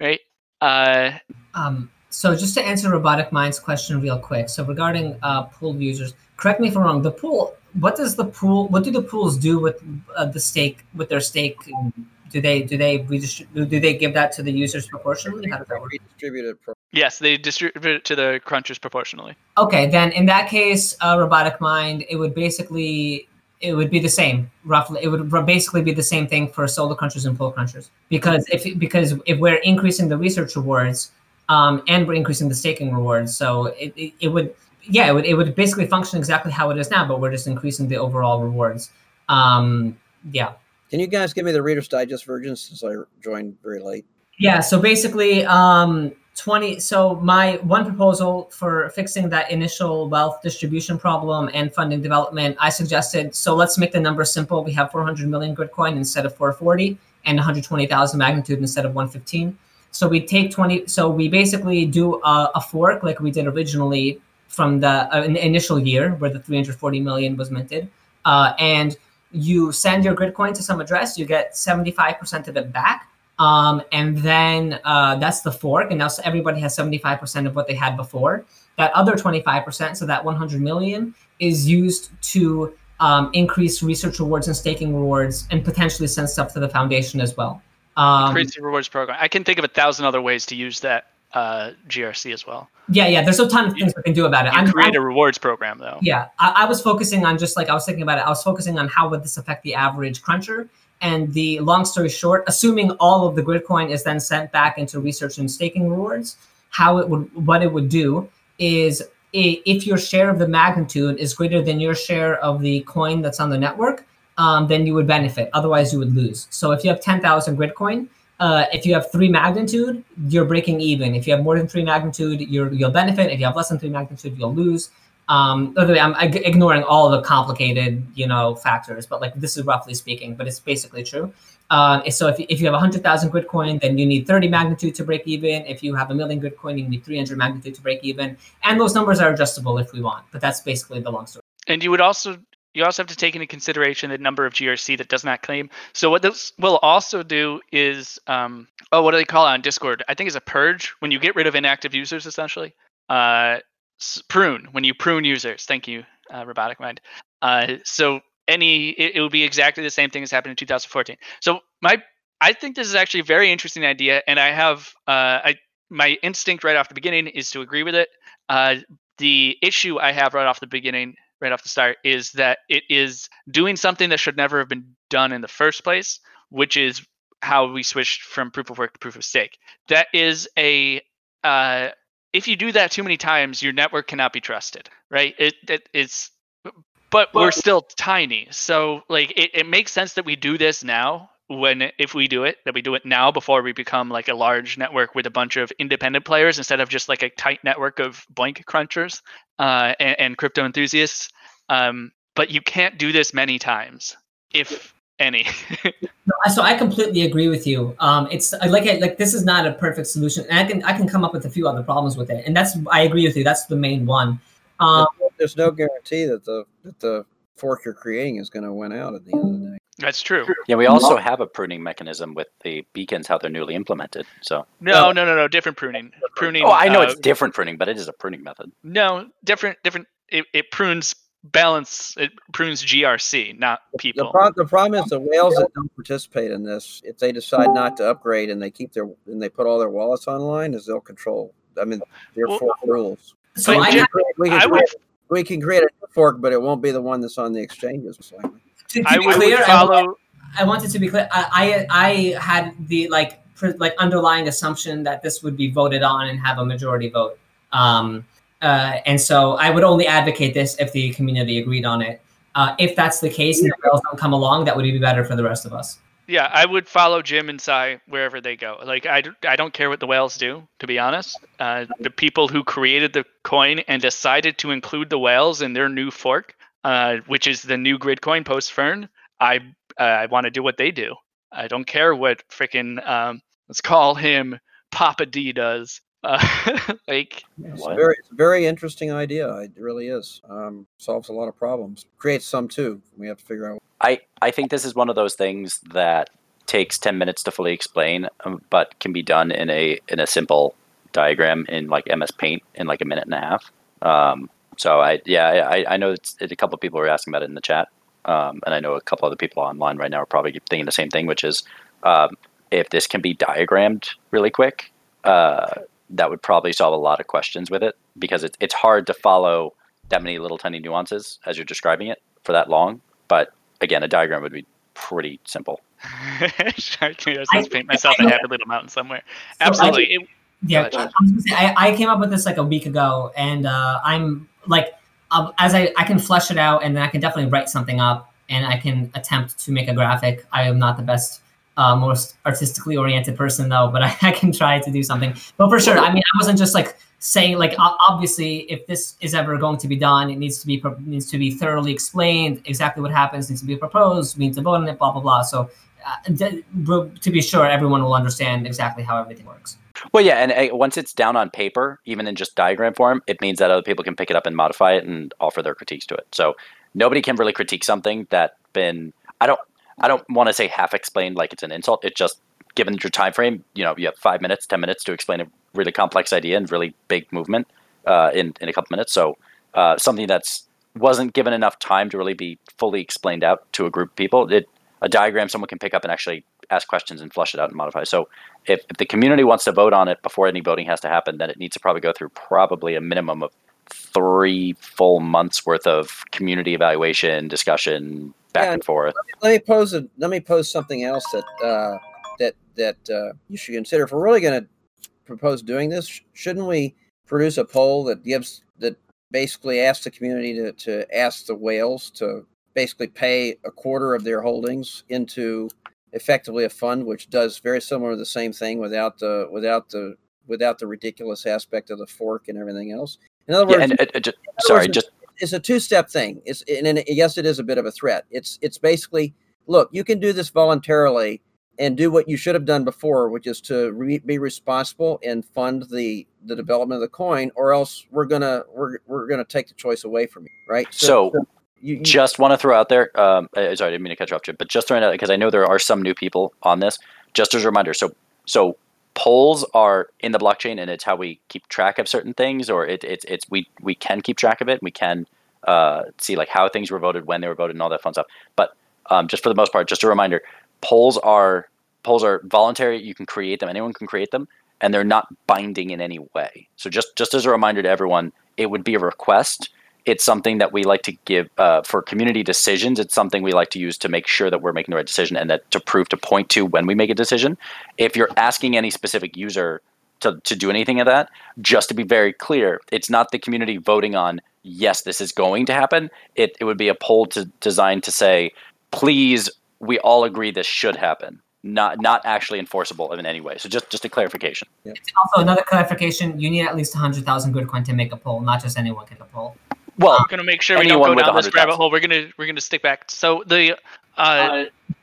right. Uh, um, so just to answer Robotic Mind's question real quick. So regarding uh, pooled users, correct me if I'm wrong, the pool, What does the pool? What do the pools do with uh, the stake? With their stake, do they do they redistribute? Do they give that to the users proportionally? How does that work? Redistributed. Yes, they distribute it to the crunchers proportionally. Okay, then in that case, uh, Robotic Mind, it would basically it would be the same. Roughly, it would basically be the same thing for solo crunchers and pool crunchers, because if because if we're increasing the research rewards, um, and we're increasing the staking rewards, so it it, it would. Yeah, it would, it would basically function exactly how it is now, but we're just increasing the overall rewards. Um, yeah. Can you guys give me the Reader's Digest version since I joined very late? Yeah, so basically um, twenty. So my one proposal for fixing that initial wealth distribution problem and funding development, I suggested, so let's make the number simple. We have four hundred million Gridcoin instead of four hundred forty and one hundred twenty thousand magnitude instead of one hundred fifteen. So we take twenty. So we basically do a, a fork like we did originally from the uh, initial year where the three hundred forty million was minted. Uh, and you send your Gridcoin to some address, you get seventy-five percent of it back. Um, and then uh, that's the fork. And now everybody has seventy-five percent of what they had before. That other twenty-five percent, so that one hundred million is used to um, increase research rewards and staking rewards and potentially send stuff to the foundation as well. Um, Increase the rewards program. I can think of a thousand other ways to use that. Uh, G R C as well. Yeah, yeah. There's a ton of things you, we can do about it. You I'm, create I'm, a rewards program, though. Yeah, I, I was focusing on just like I was thinking about it. I was focusing on how would this affect the average cruncher. And the long story short, assuming all of the Gridcoin is then sent back into research and staking rewards, how it would what it would do is if your share of the magnitude is greater than your share of the coin that's on the network, um, then you would benefit. Otherwise, you would lose. So if you have ten thousand Gridcoin. Uh, if you have three magnitude, you're breaking even. If you have more than three magnitude, you're, you'll benefit. If you have less than three magnitude, you'll lose. Um, by the way, I'm ignoring all the complicated, you know, factors, but like this is roughly speaking, but it's basically true. Uh, so if, if you have one hundred thousand Gridcoin, then you need thirty magnitude to break even. If you have a million Gridcoin, you need three hundred magnitude to break even. And those numbers are adjustable if we want, but that's basically the long story. And you would also, you also have to take into consideration the number of G R C that does not claim. So what this will also do is, um, oh, what do they call it on Discord? I think it's a purge, when you get rid of inactive users, essentially. Uh, prune, when you prune users. Thank you, uh, Robotic Mind. Uh, so any, it, it will be exactly the same thing as happened in two thousand fourteen. So my, I think this is actually a very interesting idea, and I have, uh, I my instinct right off the beginning is to agree with it. Uh, the issue I have right off the beginning, right off the start, is that it is doing something that should never have been done in the first place, which is how we switched from proof of work to proof of stake. That is a, uh, if you do that too many times, your network cannot be trusted, right? It, it it's, but we're still tiny. So like, it, it makes sense that we do this now, when, if we do it, that we do it now before we become like a large network with a bunch of independent players instead of just like a tight network of BOINC crunchers uh, and, and crypto enthusiasts. Um, but you can't do this many times, if any. So I completely agree with you. Um, it's like like this is not a perfect solution, and I can I can come up with a few other problems with it, and that's I agree with you. That's the main one. Um, There's no guarantee that the that the fork you're creating is going to win out at the end of the day. That's true. Yeah, we also have a pruning mechanism with the beacons, how they're newly implemented. So no, no, no, no, different pruning. Pruning. Oh, I know uh, it's different pruning, but it is a pruning method. No, different, different. It, it prunes. Balance, it prunes G R C, not people. The, pro- the problem is the whales that don't participate in this, if they decide not to upgrade and they keep their and they put all their wallets online, is they'll control. I mean, there are well, fork rules. So we, I, can create, we, can I create, would, we can create a fork, but it won't be the one that's on the exchanges. To, to I would clear, follow. I, want, I wanted to be clear. I I, I had the like pr- like underlying assumption that this would be voted on and have a majority vote. Um, Uh, and so I would only advocate this if the community agreed on it. Uh, if that's the case and the whales don't come along, that would be better for the rest of us. Yeah, I would follow Jim and Sai wherever they go. Like, I, I don't care what the whales do, to be honest. Uh, the people who created the coin and decided to include the whales in their new fork, uh, which is the new Gridcoin post-Fern, I, uh, I want to do what they do. I don't care what freaking, um, let's call him Papa D does. Uh, like it's a very, it's a very interesting idea. It really is. Um, solves a lot of problems. Creates some too. We have to figure out. I, I think this is one of those things that takes ten minutes to fully explain, um, but can be done in a in a simple diagram in like M S Paint in like a minute and a half. Um, so I yeah I I know it's, it, a couple of people were asking about it in the chat, um, and I know a couple other people online right now are probably thinking the same thing, which is um, if this can be diagrammed really quick. Uh, that would probably solve a lot of questions with it, because it, it's hard to follow that many little tiny nuances as you're describing it for that long. But again, a diagram would be pretty simple. Sharknado says, paint myself a happy little mountain somewhere. So absolutely. I, it, yeah, I, I, I came up with this like a week ago, and uh, I'm like, uh, as I, I can flesh it out, and then I can definitely write something up, and I can attempt to make a graphic. I am not the best Uh, most artistically oriented person though, but I, I can try to do something. But for sure, I mean, I wasn't just like saying like obviously, if this is ever going to be done, it needs to be needs to be thoroughly explained. Exactly what happens needs to be proposed. We need to vote on it. Blah blah blah. So uh, d- to be sure, everyone will understand exactly how everything works. Well, yeah, and uh, once it's down on paper, even in just diagram form, it means that other people can pick it up and modify it and offer their critiques to it. So nobody can really critique something that's been I don't. I don't want to say half explained like it's an insult. It's just, given your time frame, you know, you have five minutes, ten minutes to explain a really complex idea and really big movement uh, in, in a couple minutes. So uh, something that's wasn't given enough time to really be fully explained out to a group of people, it, a diagram someone can pick up and actually ask questions and flush it out and modify. So if, if the community wants to vote on it before any voting has to happen, then it needs to probably go through probably a minimum of three full months worth of community evaluation, discussion, back yeah, and forth. Let me, let me pose a, let me pose something else that uh, that that uh, you should consider. If we're really going to propose doing this, sh- shouldn't we produce a poll that gives that basically asks the community to, to ask the whales to basically pay a quarter of their holdings into effectively a fund, which does very similar to the same thing without the without the without the ridiculous aspect of the fork and everything else, In other words, yeah, and, uh, just, in other sorry, words, just it's a two-step thing. It's and, and yes, it is a bit of a threat. It's it's basically, look, you can do this voluntarily and do what you should have done before, which is to re- be responsible and fund the, the development of the coin, or else we're gonna we're we're gonna take the choice away from you, right? So. so, so You, you just want to throw out there, um, sorry, I didn't mean to cut you off, Jim, but just throwing out, because I know there are some new people on this, just as a reminder. So so polls are in the blockchain, and it's how we keep track of certain things, or it, it's it's we we can keep track of it. And we can uh, see like how things were voted, when they were voted, and all that fun stuff. But um, just for the most part, just a reminder, polls are polls are voluntary. You can create them. Anyone can create them, and they're not binding in any way. So just just as a reminder to everyone, it would be a request. It's something that we like to give uh, for community decisions. It's something we like to use to make sure that we're making the right decision, and that to prove, to point to when we make a decision. If you're asking any specific user to, to do anything of that, just to be very clear, it's not the community voting on, yes, this is going to happen. It it would be a poll to, designed to say, please, we all agree this should happen. Not not actually enforceable in any way. So just, just a clarification. Yeah. Also, another clarification, you need at least one hundred thousand Gridcoin to make a poll, not just anyone can poll. Well, we're going to make sure we don't go down this rabbit hole. We're going to we're going to stick back. So the uh, uh,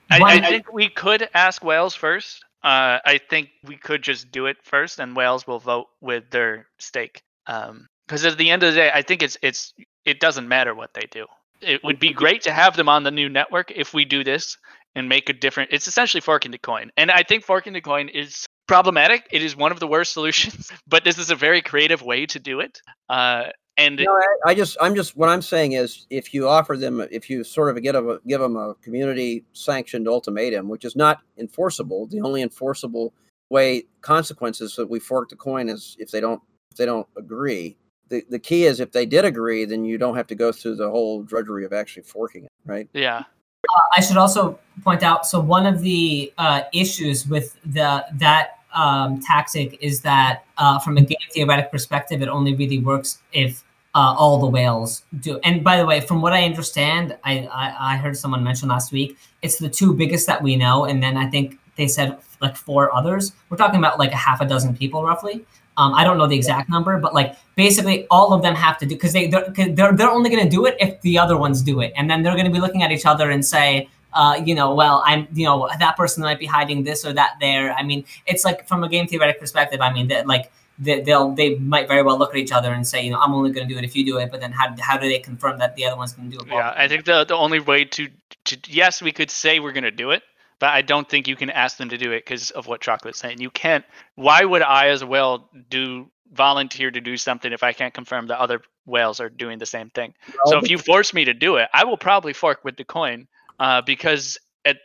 I, I think we could ask Wales first. Uh, I think we could just do it first, and Wales will vote with their stake. Um, because at the end of the day, I think it's it's it doesn't matter what they do. It would be great to have them on the new network if we do this and make a different. It's essentially forking the coin, and I think forking the coin is problematic. It is one of the worst solutions, but this is a very creative way to do it. Uh, And no, I, I just, I'm just, what I'm saying is, if you offer them, if you sort of get a, give them a community-sanctioned ultimatum, which is not enforceable, the only enforceable way consequences that we fork the coin is if they don't, if they don't agree. The the key is if they did agree, then you don't have to go through the whole drudgery of actually forking it, right? Yeah. Uh, I should also point out. So one of the uh, issues with the that. Um, tactic is that uh, from a game theoretic perspective, it only really works if uh, all the whales do. And by the way, from what I understand, I, I, I heard someone mention last week, it's the two biggest that we know. And then I think they said like four others. We're talking about like a half a dozen people roughly. Um, I don't know the exact number, but like basically all of them have to do, because they, they're, they're, they're only going to do it if the other ones do it. And then they're going to be looking at each other and say, Uh, you know, well, I'm, you know, that person might be hiding this or that there. I mean, it's like from a game theoretic perspective, I mean, that like they, they'll, they might very well look at each other and say, you know, I'm only going to do it if you do it. But then how how do they confirm that the other one's going to do it? Yeah, I think the the only way to, to yes, we could say we're going to do it, but I don't think you can ask them to do it because of what Chocolate's saying. You can't. Why would I as well do volunteer to do something if I can't confirm the other whales are doing the same thing? No. So if you force me to do it, I will probably fork with the coin. Uh, because at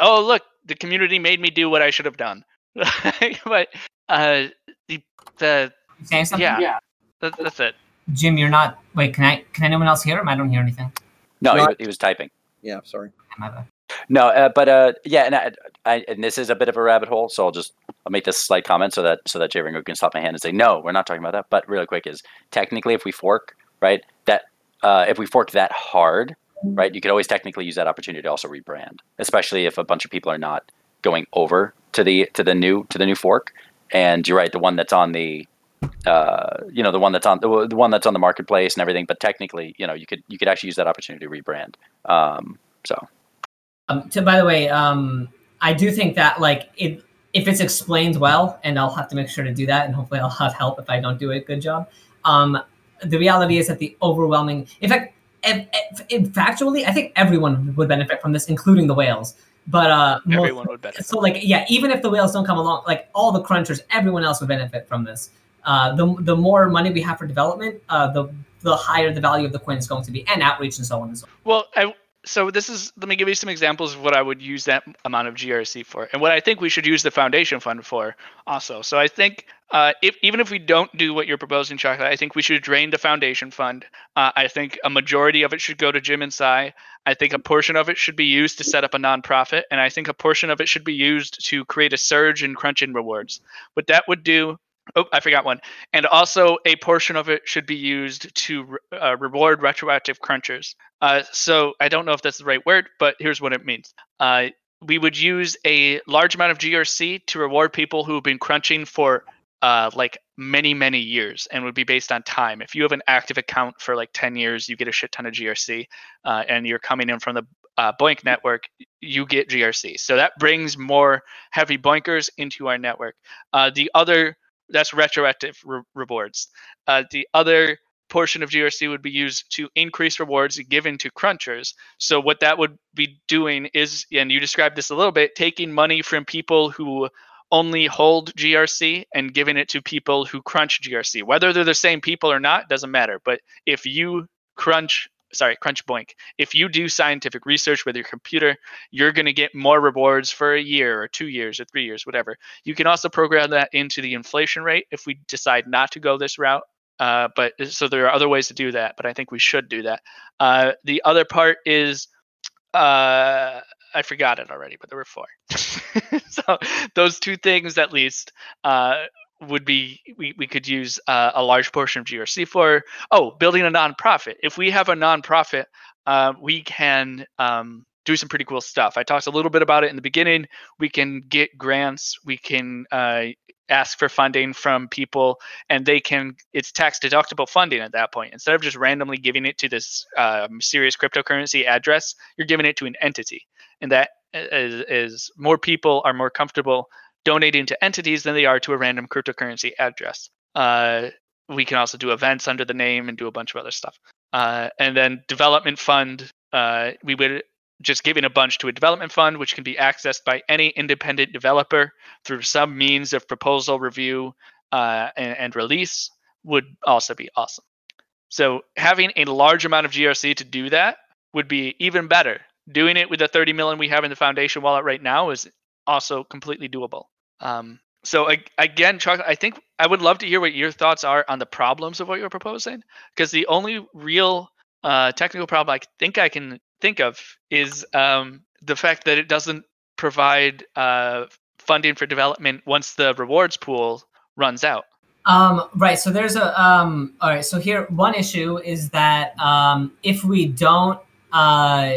oh look, the community made me do what I should have done. But uh, the the saying something? yeah, yeah. That, that's it. Jim, you're not. Wait, can I? Can anyone else hear him? I don't hear anything. No, he, he was typing. Yeah, sorry. My bad. No, uh, but uh, yeah, and I, I, and this is a bit of a rabbit hole, so I'll just I'll make this slight comment so that so that Jringo can stop my hand and say no, we're not talking about that. But really quick is technically if we fork right that uh, if we fork that hard. Right, you could always technically use that opportunity to also rebrand, especially if a bunch of people are not going over to the to the new to the new fork. And you're right, the one that's on the, uh, you know, the one that's on the, the one that's on the marketplace and everything. But technically, you know, you could you could actually use that opportunity to rebrand. Um, so, um, to, by the way, um, I do think that like it, if it's explained well, and I'll have to make sure to do that, and hopefully I'll have help if I don't do a good job. Um, the reality is that the overwhelming, in fact. And, and factually, I think everyone would benefit from this, including the whales. But uh, everyone most, would benefit. So, like, yeah, even if the whales don't come along, like all the crunchers, everyone else would benefit from this. Uh, the the more money we have for development, uh, the the higher the value of the coin is going to be, and outreach and so on and so on. Well, I, so this is. Let me give you some examples of what I would use that amount of G R C for, and what I think we should use the foundation fund for also. So I think. Uh, if, even if we don't do what you're proposing, Chocolate, I think we should drain the foundation fund. Uh, I think a majority of it should go to Jim and Sai. I think a portion of it should be used to set up a nonprofit, and I think a portion of it should be used to create a surge in crunching rewards. What that would do, oh, I forgot one. And also a portion of it should be used to re- uh, reward retroactive crunchers. Uh, so I don't know if that's the right word, but here's what it means. Uh, we would use a large amount of G R C to reward people who have been crunching for uh, like many, many years and would be based on time. If you have an active account for like ten years, you get a shit ton of G R C, uh, and you're coming in from the uh, BOINC network, you get G R C. So that brings more heavy BOINCers into our network. Uh, the other, that's retroactive re- rewards. Uh, the other portion of G R C would be used to increase rewards given to crunchers. So what that would be doing is, and you described this a little bit, taking money from people who only hold G R C and giving it to people who crunch G R C. Whether they're the same people or not doesn't matter. But if you crunch, sorry, crunch BOINC, if you do scientific research with your computer, you're going to get more rewards for a year or two years or three years, whatever. You can also program that into the inflation rate if we decide not to go this route. Uh, but so there are other ways to do that, but I think we should do that. Uh, the other part is, uh, I forgot it already, but there were four. So those two things at least uh, would be, we, we could use uh, a large portion of G R C for. Oh, building a nonprofit. If we have a nonprofit, uh, we can um, do some pretty cool stuff. I talked a little bit about it in the beginning. We can get grants. We can uh, ask for funding from people, and they can, it's tax deductible funding at that point. Instead of just randomly giving it to this um, serious cryptocurrency address, you're giving it to an entity. And that is, is more people are more comfortable donating to entities than they are to a random cryptocurrency address. Uh, we can also do events under the name and do a bunch of other stuff. Uh, and then development fund, uh, we would just giving a bunch to a development fund, which can be accessed by any independent developer through some means of proposal review uh, and, and release would also be awesome. So having a large amount of G R C to do that would be even better. Doing it with the thirty million we have in the foundation wallet right now is also completely doable. Um, so I, again, Chocolate, I think I would love to hear what your thoughts are on the problems of what you're proposing, because the only real uh, technical problem I think I can think of is um, the fact that it doesn't provide uh, funding for development once the rewards pool runs out. Um, right. So there's a, um, all right. So here, one issue is that um, if we don't, uh,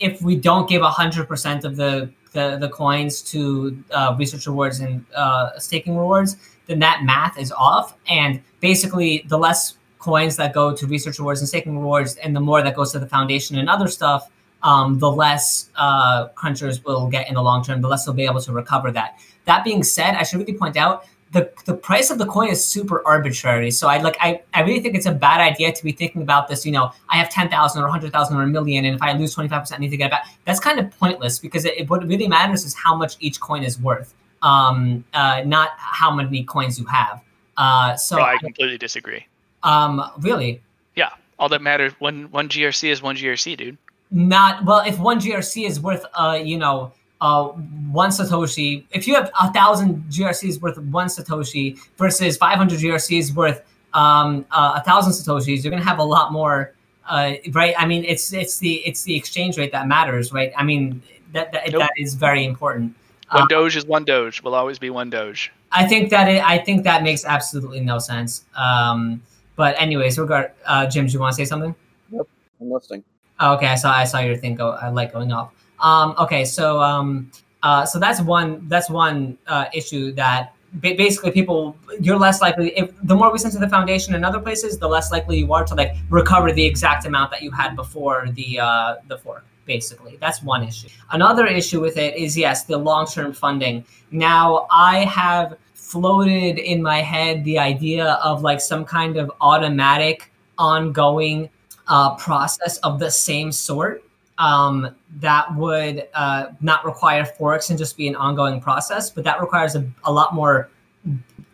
if we don't give one hundred percent of the, the, the coins to uh, research rewards and uh, staking rewards, then that math is off. And basically the less coins that go to research rewards and staking rewards, and the more that goes to the foundation and other stuff, um, the less uh, crunchers will get in the long term, the less they'll be able to recover that. That being said, I should really point out the, the price of the coin is super arbitrary. So I like I, I really think it's a bad idea to be thinking about this, you know, I have ten thousand or one hundred thousand or a million, and if I lose twenty-five percent, I need to get it back. That's kind of pointless, because it, it, what really matters is how much each coin is worth, um, uh, not how many coins you have. Uh, so oh, I completely I, disagree. Um, really? Yeah. All that matters. One, one G R C is one G R C, dude. Not, well, if one G R C is worth, uh, you know, uh, one Satoshi, if you have a thousand G R Cs worth of one Satoshi versus five hundred G R Cs worth, um, uh, a thousand Satoshis, you're going to have a lot more, uh, right? I mean, it's, it's the, it's the exchange rate that matters, right? I mean, that, that, nope. that is very important. One um, Doge is one Doge, will always be one Doge. I think that it, I think that makes absolutely no sense. Um, But anyways, regard uh, Jim, do you want to say something? Nope, I'm listening. Oh, okay, I saw I saw your thing go. I like going off. Um, okay, so um, uh, so that's one that's one uh, issue that ba- basically people you're less likely. If the more we send to the foundation and other places, the less likely you are to like recover the exact amount that you had before the uh, the fork. Basically, that's one issue. Another issue with it is yes, the long term funding. Now I have floated in my head the idea of like some kind of automatic ongoing uh, process of the same sort um, that would uh, not require forks and just be an ongoing process. But that requires a, a lot more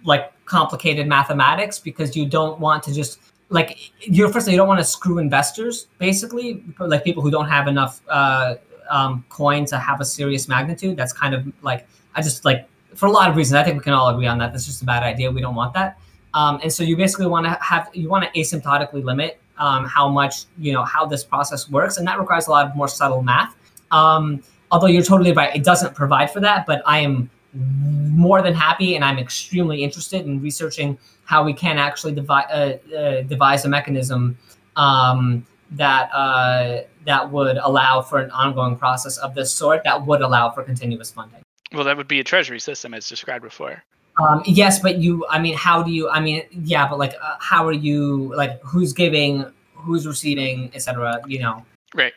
like complicated mathematics, because you don't want to just like you're firstly, you don't want to screw investors, basically, like people who don't have enough uh, um, coin to have a serious magnitude. That's kind of like I just like. For a lot of reasons, I think we can all agree on that. That's just a bad idea. We don't want that. Um, and so you basically want to have, you want to asymptotically limit um, how much, you know, how this process works. And that requires a lot of more subtle math. Um, although you're totally right, it doesn't provide for that. But I am more than happy, and I'm extremely interested in researching how we can actually devi- uh, uh, devise a mechanism um, that uh, that would allow for an ongoing process of this sort that would allow for continuous funding. Well, that would be a treasury system as described before. Um, yes, but you, I mean, how do you, I mean, yeah, but like, uh, how are you, like, who's giving, who's receiving, et cetera, you know? Right.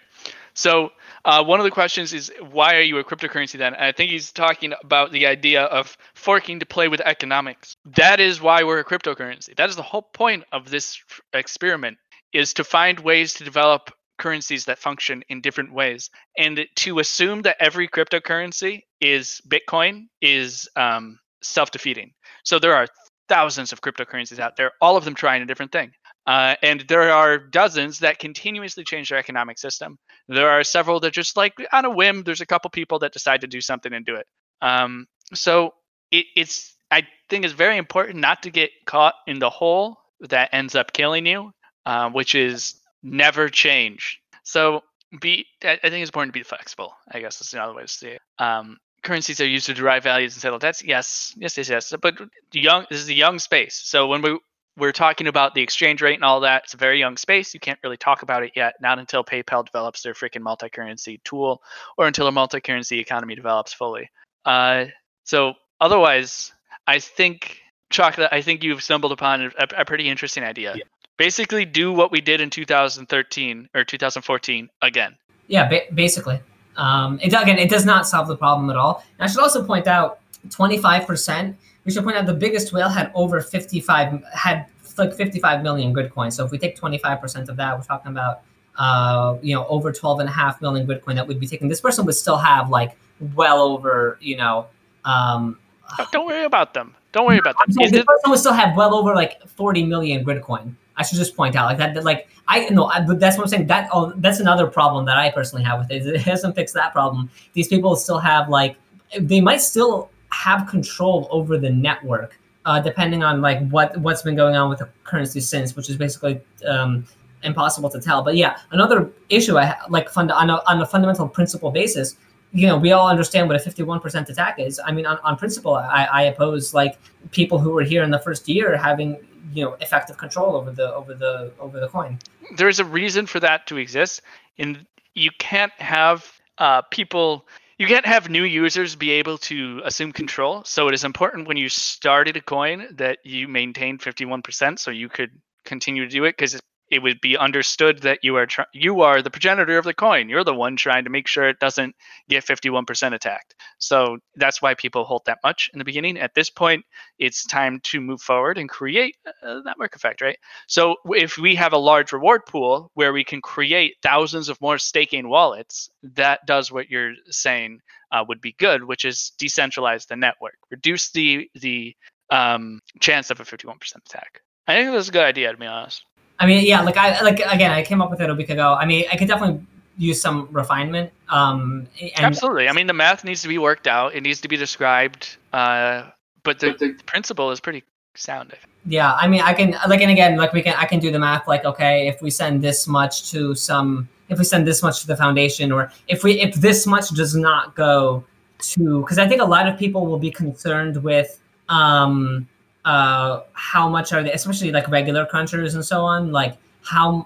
So uh, one of the questions is, why are you a cryptocurrency then? And I think he's talking about the idea of forking to play with economics. That is why we're a cryptocurrency. That is the whole point of this experiment, is to find ways to develop currencies that function in different ways. And to assume that every cryptocurrency is Bitcoin is um, self-defeating. So there are thousands of cryptocurrencies out there, all of them trying a different thing. Uh, and there are dozens that continuously change their economic system. There are several that just like on a whim, there's a couple people that decide to do something and do it. Um, so it, it's, I think it's very important not to get caught in the hole that ends up killing you, uh, which is never change. So be, I think it's important to be flexible, I guess that's another way to see it. Um, currencies are used to derive values and settle debts. Yes, yes, yes, yes. But young, this is a young space. So when we, we're talking about the exchange rate and all that, it's a very young space. You can't really talk about it yet. Not until PayPal develops their freaking multi-currency tool or until a multi-currency economy develops fully. Uh, so otherwise, I think, Chocolate, I think you've stumbled upon a, a pretty interesting idea. Yeah. Basically, do what we did in two thousand thirteen or two thousand fourteen again. Yeah, ba- basically. Um, it, again, it does not solve the problem at all. And I should also point out twenty-five percent. We should point out the biggest whale had over fifty-five had like fifty-five million Gridcoin. So if we take twenty-five percent of that, we're talking about uh, you know over twelve and a half million Gridcoin that we'd be taking. This person would still have like well over you know. Um, oh, don't worry about them. Don't worry about them. Saying, this it- person would still have well over like forty million Gridcoin. I should just point out like that, that like I know, but that's what I'm saying. That oh, that's another problem that I personally have with it. It doesn't fix that problem. These people still have like they might still have control over the network, uh, depending on like what what's been going on with the currency since, which is basically um, impossible to tell. But yeah, another issue I ha- like fund- on a, on a fundamental principle basis. You know, we all understand what a fifty-one percent attack is. I mean, on, on principle, I, I oppose like people who were here in the first year having you know effective control over the over the over the coin. There is a reason for that to exist, and you can't have uh, people. You can't have new users be able to assume control. So it is important when you started a coin that you maintained fifty-one percent, so you could continue to do it because it would be understood that you are tr- you are the progenitor of the coin. You're the one trying to make sure it doesn't get fifty-one percent attacked. So that's why people hold that much in the beginning. At this point, it's time to move forward and create a network effect, right? So if we have a large reward pool where we can create thousands of more staking wallets, that does what you're saying uh, would be good, which is decentralize the network, reduce the the um, chance of a fifty-one percent attack. I think that's a good idea, to be honest. I mean, yeah, like I like again, I came up with it a week ago. I mean, I could definitely use some refinement. Um, and Absolutely. I mean, the math needs to be worked out. It needs to be described. Uh, but the, the principle is pretty sound. I think. Yeah, I mean, I can like, and again, like we can, I can do the math. Like, okay, if we send this much to some, if we send this much to the foundation, or if we, if this much does not go to, because I think a lot of people will be concerned with. Um, Uh, how much are they, especially like regular crunchers and so on, like how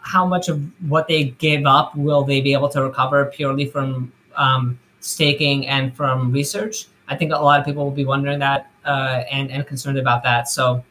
how much of what they give up will they be able to recover purely from um, staking and from research? I think a lot of people will be wondering that uh, and, and concerned about that. So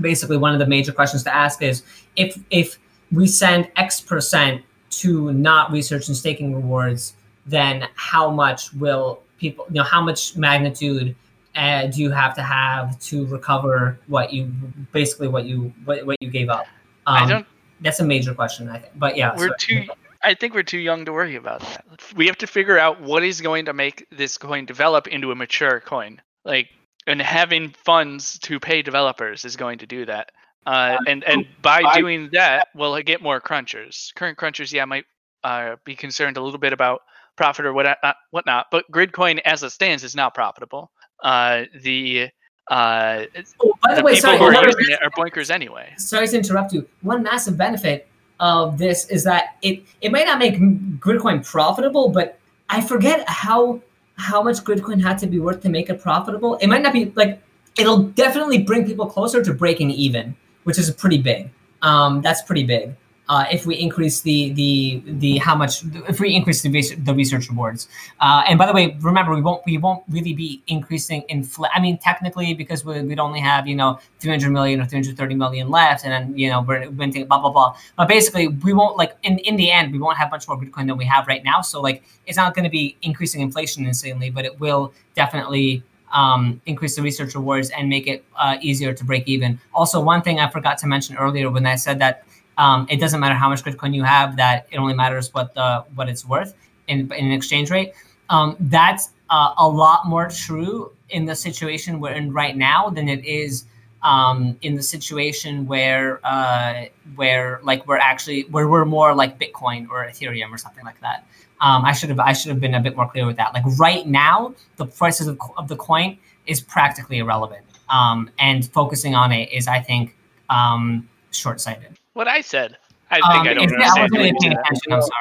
basically one of the major questions to ask is if if we send X percent to not research and staking rewards, then how much will people, you know, how much magnitude Uh, do you have to have to recover what you basically what you what, what you gave up? Um, I don't. That's a major question, I think. But yeah, we're so, too. I think we're too young to worry about that. We have to figure out what is going to make this coin develop into a mature coin. Like, and having funds to pay developers is going to do that. Uh, and and by doing that, we'll get more crunchers. Current crunchers, yeah, might uh, be concerned a little bit about profit or what uh, whatnot. But Gridcoin, as it stands, is not profitable. Uh, the uh, oh, by the, the way, people sorry, who are using it are boinkers anyway. Sorry to interrupt you. One massive benefit of this is that it it might not make Gridcoin profitable, but I forget how how much Gridcoin had to be worth to make it profitable. It might not be like it'll definitely bring people closer to breaking even, which is pretty big. Um, that's pretty big. Uh, if we increase the the the how much if we increase the research, the research rewards, uh, and by the way, remember we won't we won't really be increasing infl. I mean, technically, because we, we'd only have you know three hundred million or three hundred thirty million left, and then you know we're minting blah blah blah. But basically, we won't like in, in the end we won't have much more Bitcoin than we have right now. So like it's not going to be increasing inflation insanely, but it will definitely um, increase the research rewards and make it uh, easier to break even. Also, one thing I forgot to mention earlier when I said that. Um, it doesn't matter how much Gridcoin you have; that it only matters what the what it's worth in in exchange rate. Um, that's uh, a lot more true in the situation we're in right now than it is um, in the situation where uh, where like we're actually where we're more like Bitcoin or Ethereum or something like that. Um, I should have I should have been a bit more clear with that. Like right now, the prices of, of the coin is practically irrelevant, um, and focusing on it is, I think, um, short-sighted. What I said, I um, think I don't understand. Really no,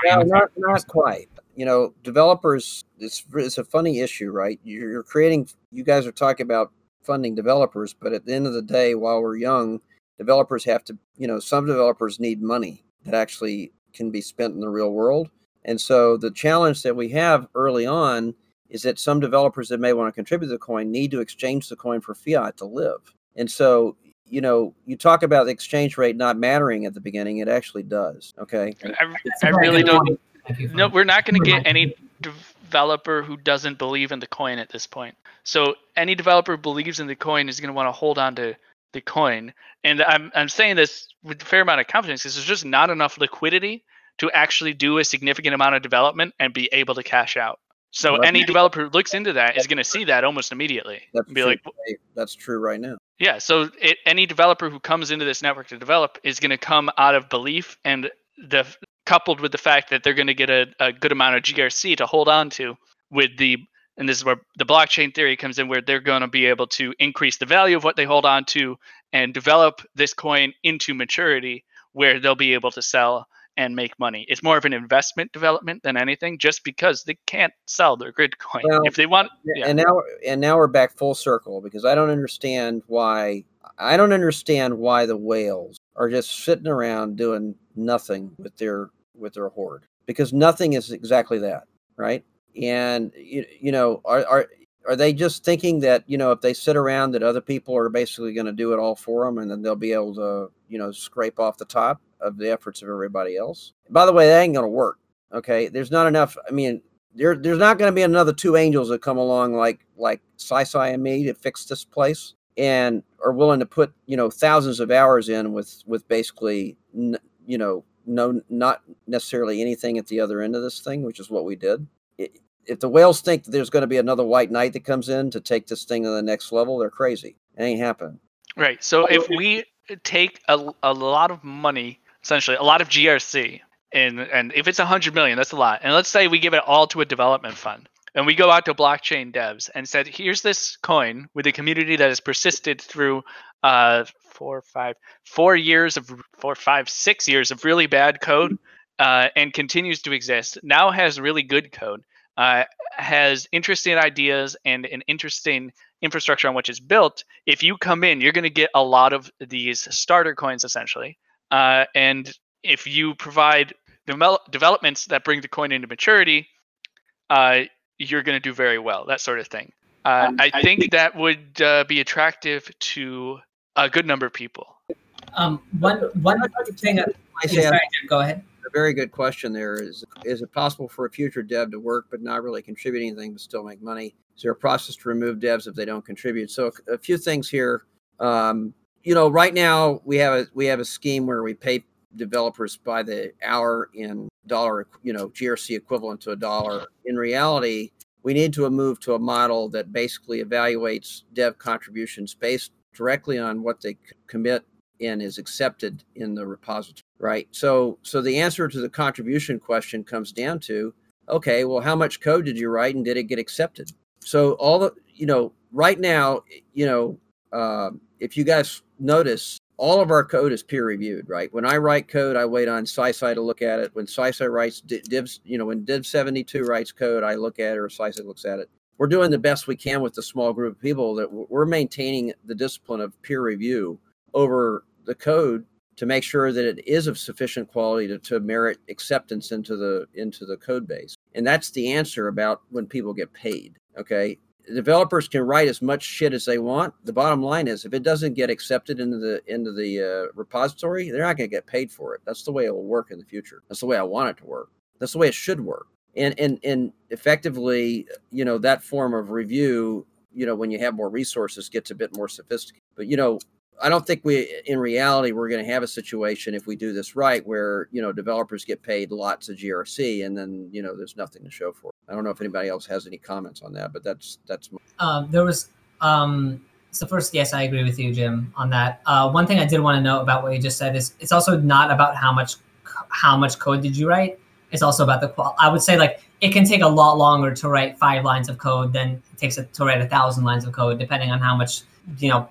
no, not, not quite. You know, developers. It's it's a funny issue, right? You're creating. You guys are talking about funding developers, but at the end of the day, while we're young, developers have to. You know, some developers need money that actually can be spent in the real world, and so the challenge that we have early on is that some developers that may want to contribute to the coin need to exchange the coin for fiat to live, and so. You know, you talk about the exchange rate not mattering at the beginning. It actually does. Okay. I, I really don't. No, we're not going to get any developer who doesn't believe in the coin at this point. So any developer who believes in the coin is going to want to hold on to the coin. And I'm I'm saying this with a fair amount of confidence because there's just not enough liquidity to actually do a significant amount of development and be able to cash out. So right. Any developer who looks into that is going to see that almost immediately. That's, be true. Like, that's true right now. Yeah, so it, any developer who comes into this network to develop is going to come out of belief and the coupled with the fact that they're going to get a, a good amount of G R C to hold on to with the, and this is where the blockchain theory comes in, where they're going to be able to increase the value of what they hold on to and develop this coin into maturity where they'll be able to sell and make money. It's more of an investment development than anything, just because they can't sell their Gridcoin well, if they want. Yeah. And now, and now we're back full circle because I don't understand why. I don't understand why the whales are just sitting around doing nothing with their with their hoard because nothing is exactly that, right? And you, you know, are are are they just thinking that you know if they sit around that other people are basically going to do it all for them and then they'll be able to you know scrape off the top of the efforts of everybody else. By the way, that ain't going to work. Okay. There's not enough. I mean, there, there's not going to be another two angels that come along like, like Sai Sai and me to fix this place and are willing to put, you know, thousands of hours in with, with basically, n- you know, no, not necessarily anything at the other end of this thing, which is what we did. It, if the whales think that there's going to be another white knight that comes in to take this thing to the next level, they're crazy. It ain't happening. Right. So if we take a, a lot of money, essentially, a lot of G R C, and and if it's one hundred million, that's a lot. And let's say we give it all to a development fund, and we go out to blockchain devs and said, here's this coin with a community that has persisted through uh, four, five, four years of four, five, six years of really bad code, uh, and continues to exist. Now has really good code, uh, has interesting ideas and an interesting infrastructure on which it's built. If you come in, you're going to get a lot of these starter coins, essentially. Uh, and if you provide de- developments that bring the coin into maturity, uh, you're going to do very well, that sort of thing. Uh, um, I, I think, think that would uh, be attractive to a good number of people. Um, one one thing, I say, sorry, Jim, go ahead. A very good question there is, is it possible for a future dev to work but not really contribute anything but still make money? Is there a process to remove devs if they don't contribute? So a, a few things here. Um, You know, right now we have a we have a scheme where we pay developers by the hour in dollar, you know, G R C equivalent to a dollar. In reality, we need to move to a model that basically evaluates dev contributions based directly on what they commit and is accepted in the repository, right? So, so the answer to the contribution question comes down to, okay, well, how much code did you write and did it get accepted? So all the, you know, right now, you know, uh, if you guys notice, all of our code is peer reviewed, right? When I write code, I wait on Sai Sai to look at it. When Sai Sai writes Dibs, you know, when Div seventy-two writes code, I look at it or Sai Sai looks at it. We're doing the best we can with the small group of people that we're maintaining the discipline of peer review over the code to make sure that it is of sufficient quality to, to merit acceptance into the into the code base. And that's the answer about when people get paid, okay? Developers can write as much shit as they want. The bottom line is, if it doesn't get accepted into the into the uh, repository, they're not going to get paid for it. That's the way it will work in the future. That's the way I want it to work. That's the way it should work. And and and effectively, you know, that form of review, you know, when you have more resources, gets a bit more sophisticated. But, you know, I don't think we, in reality, we're going to have a situation, if we do this right, where, you know, developers get paid lots of G R C and then, you know, there's nothing to show for it. I don't know if anybody else has any comments on that, but that's, that's. My- um, there was, um, so first, yes, I agree with you, Jim, on that. Uh, one thing I did want to know about what you just said is it's also not about how much, how much code did you write. It's also about the qual. I would say, like, it can take a lot longer to write five lines of code than it takes to write a thousand lines of code, depending on how much, you know,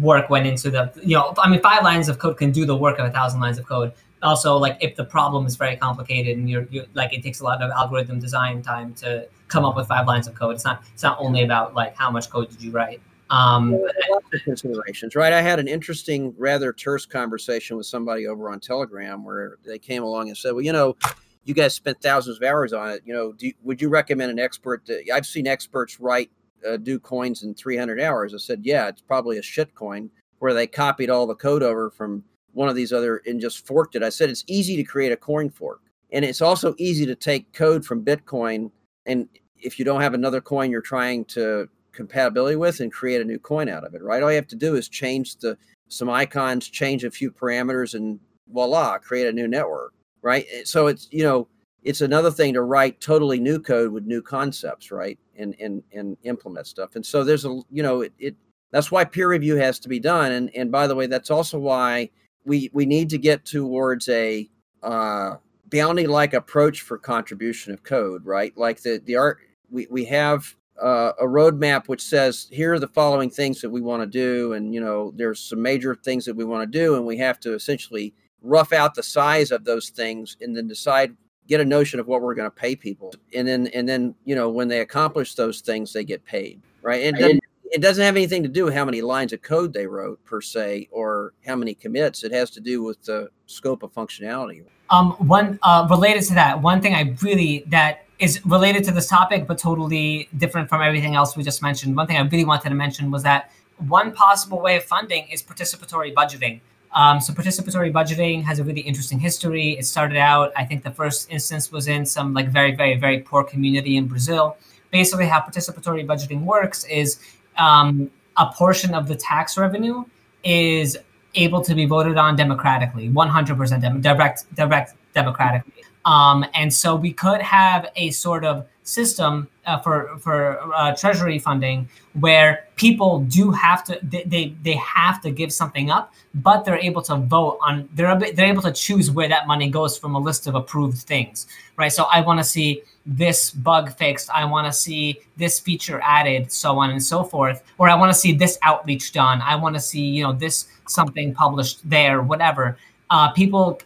work went into the, you know, I mean, five lines of code can do the work of a thousand lines of code. Also, like, if the problem is very complicated and you're, you're like, it takes a lot of algorithm design time to come up with five lines of code. It's not, it's not only about like how much code did you write. Um, well, lots of considerations, right? I had an interesting, rather terse conversation with somebody over on Telegram where they came along and said, well, you know, you guys spent thousands of hours on it. You know, do, would you recommend an expert? That, I've seen experts write, Uh, do coins in three hundred hours. I said, yeah, it's probably a shit coin where they copied all the code over from one of these other and just forked it. I said, it's easy to create a coin fork. And it's also easy to take code from Bitcoin. And if you don't have another coin you're trying to compatibility with, and create a new coin out of it, right? All you have to do is change the some icons, change a few parameters, and voila, create a new network, right? So it's, you know, it's another thing to write totally new code with new concepts, right? And and and implement stuff. And so there's a, you know, it, it that's why peer review has to be done. And and by the way, that's also why we we need to get towards a uh, bounty-like approach for contribution of code, right? Like the the art, we we have uh, a roadmap which says here are the following things that we want to do, and you know there's some major things that we want to do, and we have to essentially rough out the size of those things, and then decide. Get a notion of what we're going to pay people. And then, and then, you know, when they accomplish those things, they get paid, right? And then, it doesn't have anything to do with how many lines of code they wrote per se, or how many commits. It has to do with the scope of functionality. Um, one uh, related to that, one thing I really, that is related to this topic, but totally different from everything else we just mentioned. One thing I really wanted to mention was that one possible way of funding is participatory budgeting. Um, so participatory budgeting has a really interesting history. It started out, I think the first instance was in some like very, very, very poor community in Brazil. Basically how participatory budgeting works is um, a portion of the tax revenue is able to be voted on democratically, one hundred percent dem- direct, direct democratically. Um, and so we could have a sort of system uh, for for uh, treasury funding where people do have to they, they they have to give something up, but they're able to vote on they're they're able to choose where that money goes from a list of approved things, right? So I want to see this bug fixed, I want to see this feature added, so on and so forth, or I want to see this outreach done, I want to see you know this something published there, whatever. Uh, people,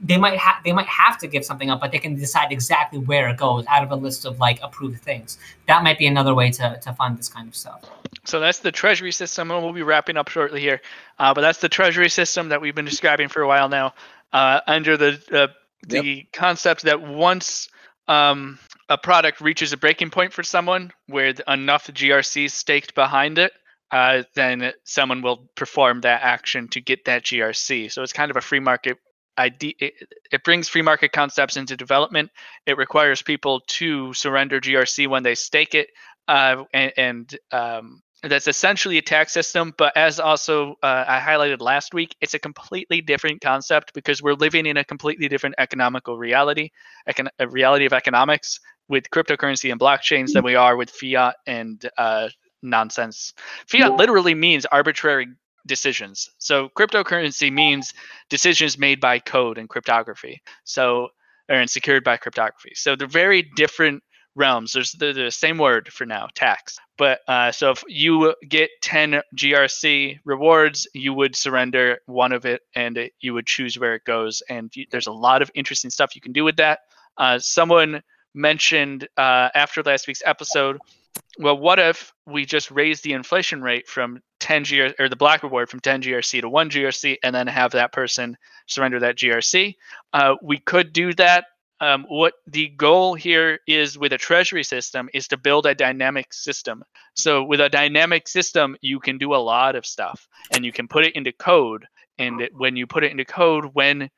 they might have they might have to give something up, but they can decide exactly where it goes out of a list of like approved things. That might be another way to, to fund this kind of stuff. So that's the treasury system, and we'll be wrapping up shortly here. Uh, but that's the treasury system that we've been describing for a while now, uh, under the uh, the yep. concept that once um, a product reaches a breaking point for someone with enough G R C staked behind it, Uh, then someone will perform that action to get that G R C. So it's kind of a free market idea. It, it brings free market concepts into development. It requires people to surrender G R C when they stake it. Uh, and and um, that's essentially a tax system. But as also uh, I highlighted last week, it's a completely different concept because we're living in a completely different economical reality, econ- a reality of economics with cryptocurrency and blockchains than we are with fiat and uh nonsense. Fiat literally means arbitrary decisions. So cryptocurrency means decisions made by code and cryptography. So, or and secured by cryptography. So they're very different realms. There's the, the same word for now, tax. But uh, so if you get ten G R C rewards, you would surrender one of it, and it, you would choose where it goes. And you, there's a lot of interesting stuff you can do with that. Uh, someone mentioned uh, after last week's episode well, what if we just raise the inflation rate from ten G R C, or the block reward from ten G R C to one G R C, and then have that person surrender that G R C? Uh, we could do that. Um, what the goal here is with a treasury system is to build a dynamic system. So with a dynamic system, you can do a lot of stuff, and you can put it into code. And it, when you put it into code, when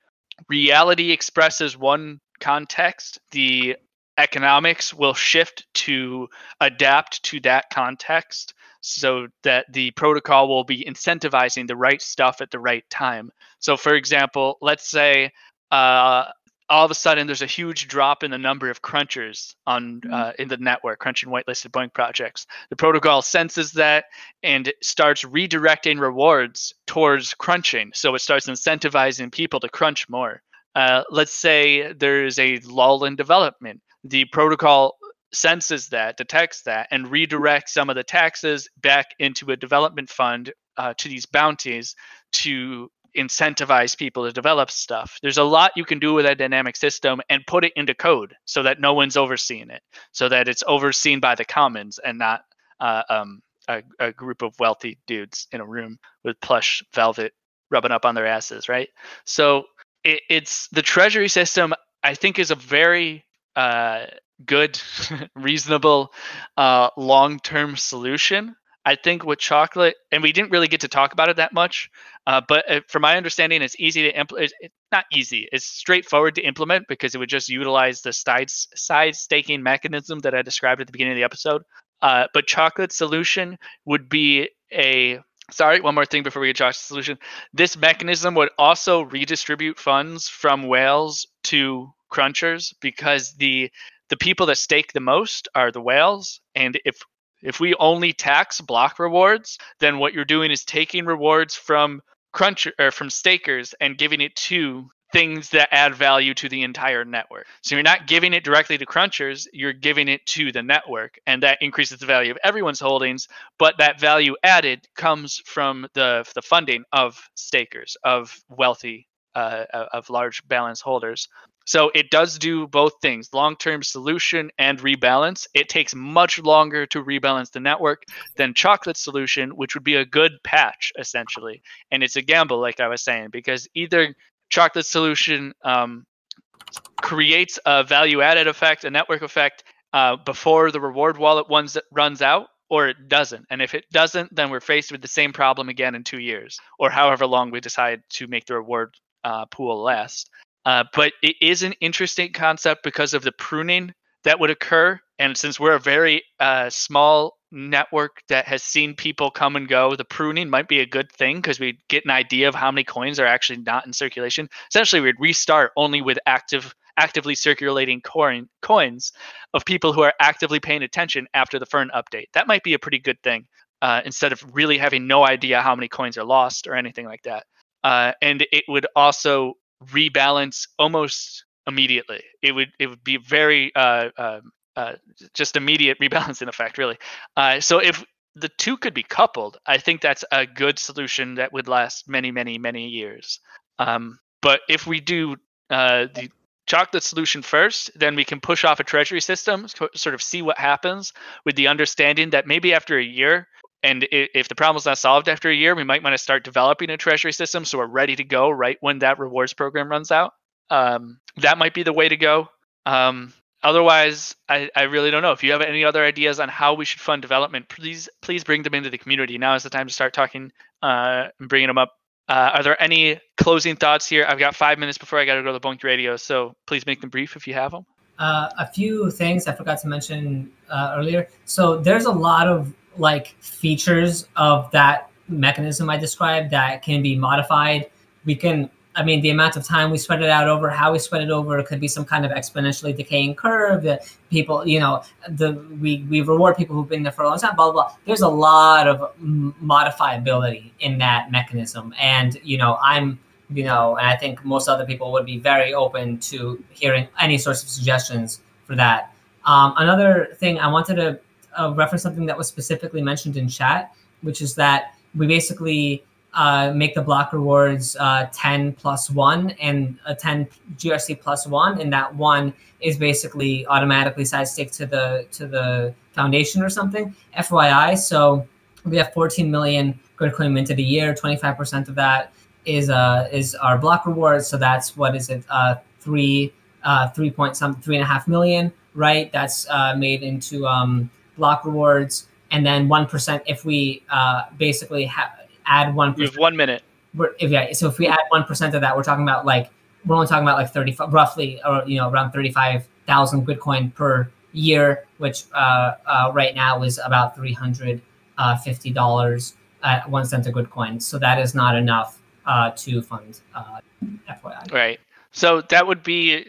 reality expresses one context, the economics will shift to adapt to that context, so that the protocol will be incentivizing the right stuff at the right time. So for example, let's say uh, all of a sudden there's a huge drop in the number of crunchers on uh, in the network, crunch and whitelisted BOINC projects. The protocol senses that and starts redirecting rewards towards crunching. So it starts incentivizing people to crunch more. Uh, let's say there's a lull in development. The protocol senses that, detects that, and redirects some of the taxes back into a development fund uh, to these bounties to incentivize people to develop stuff. There's a lot you can do with that dynamic system and put it into code so that no one's overseeing it, so that it's overseen by the commons and not uh, um, a, a group of wealthy dudes in a room with plush velvet rubbing up on their asses, right? So it, it's the treasury system, I think, is a very Uh, good, reasonable, uh, long-term solution. I think with Chocolate, and we didn't really get to talk about it that much, uh, but uh, from my understanding, it's easy to implement. It's not easy. It's straightforward to implement because it would just utilize the side side staking mechanism that I described at the beginning of the episode. Uh, but Chocolate's solution would be a Sorry, one more thing before we get Josh's solution. This mechanism would also redistribute funds from whales to crunchers, because the the people that stake the most are the whales. And if if we only tax block rewards, then what you're doing is taking rewards from cruncher or from stakers and giving it to things that add value to the entire network. So you're not giving it directly to crunchers, you're giving it to the network, and that increases the value of everyone's holdings, but that value added comes from the the funding of stakers, of wealthy, uh, of large balance holders. So it does do both things, long-term solution and rebalance. It takes much longer to rebalance the network than Chocolate's solution, which would be a good patch, essentially. And it's a gamble, like I was saying, because either Chocolate's solution um, creates a value-added effect, a network effect, uh, before the reward wallet ones runs out, or it doesn't. And if it doesn't, then we're faced with the same problem again in two years, or however long we decide to make the reward uh, pool last. Uh, but it is an interesting concept because of the pruning that would occur. And since we're a very uh, small network that has seen people come and go, the pruning might be a good thing because we get an idea of how many coins are actually not in circulation. Essentially, we'd restart only with active, actively circulating coin, coins of people who are actively paying attention after the Fern update. That might be a pretty good thing uh, instead of really having no idea how many coins are lost or anything like that. Uh, and it would also rebalance almost immediately. It would it would be very uh, uh, uh, just immediate rebalancing effect, really. Uh, so if the two could be coupled, I think that's a good solution that would last many, many, many years. Um, but if we do uh, the Chocolate solution first, then we can push off a treasury system, sort of see what happens, with the understanding that maybe after a year, and if the problem's not solved after a year, we might want to start developing a treasury system so we're ready to go right when that rewards program runs out. Um, that might be the way to go. Um, otherwise, I, I really don't know. If you have any other ideas on how we should fund development, please please bring them into the community. Now is the time to start talking uh, and bringing them up. Uh, are there any closing thoughts here? I've got five minutes before I got to go to the BOINC Radio, so please make them brief if you have them. Uh, a few things I forgot to mention uh, earlier. So there's a lot of like features of that mechanism I described that can be modified. We can, I mean, the amount of time we spread it out over, how we spread it over, it could be some kind of exponentially decaying curve that people, you know, the we, we reward people who've been there for a long time, blah, blah, blah. There's a lot of modifiability in that mechanism. And, you know, I'm, you know, and I think most other people would be very open to hearing any sorts of suggestions for that. Um, another thing I wanted to Uh, reference something that was specifically mentioned in chat, which is that we basically uh, make the block rewards uh, ten plus one and a ten G R C plus one, and that one is basically automatically side-staked to the to the foundation or something. F Y I, so we have fourteen million Gridcoin minted a year. twenty-five percent of that is uh is our block reward. So that's what is it? Uh, three uh three point some three and a half million, right? That's uh made into um block rewards, and then one percent if we uh basically ha- add one. We have one minute. We're, if, yeah, so if we add one percent of that, we're talking about like we're only talking about like thirty roughly, or you know, around thirty-five thousand Gridcoin per year, which uh, uh right now is about three hundred. Uh, fifty dollars at one cent a Gridcoin, so that is not enough uh, to fund uh, F Y I. Right. So that would be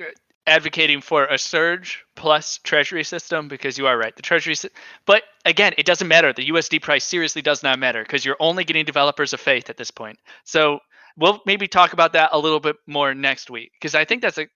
advocating for a surge plus treasury system, because you are right. The treasury, si- but again, it doesn't matter. The U S D price seriously does not matter, because you're only getting developers of faith at this point. So we'll maybe talk about that a little bit more next week, because I think that's a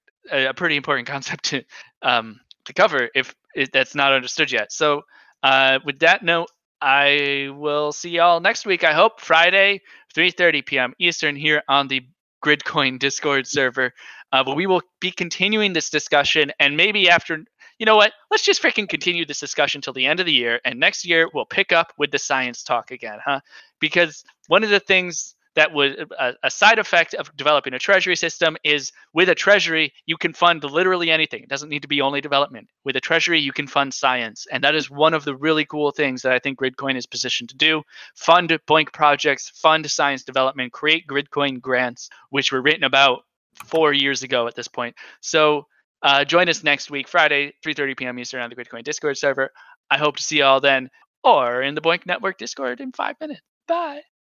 a pretty important concept to um, to cover if it, that's not understood yet. So uh, with that note, I will see y'all next week, I hope, Friday, three thirty p.m. Eastern, here on the Gridcoin Discord server. Uh, but we will be continuing this discussion, and maybe after, you know what, let's just freaking continue this discussion till the end of the year, and next year we'll pick up with the science talk again, huh? Because one of the things that was a, a side effect of developing a treasury system is, with a treasury, you can fund literally anything. It doesn't need to be only development. With a treasury, you can fund science. And that is one of the really cool things that I think Gridcoin is positioned to do. Fund BOINC projects, fund science development, create Gridcoin grants, which were written about four years ago at this point. So uh, join us next week, Friday, three thirty p.m. Eastern on the Gridcoin Discord server. I hope to see you all then, or in the BOINC Network Discord in five minutes. Bye.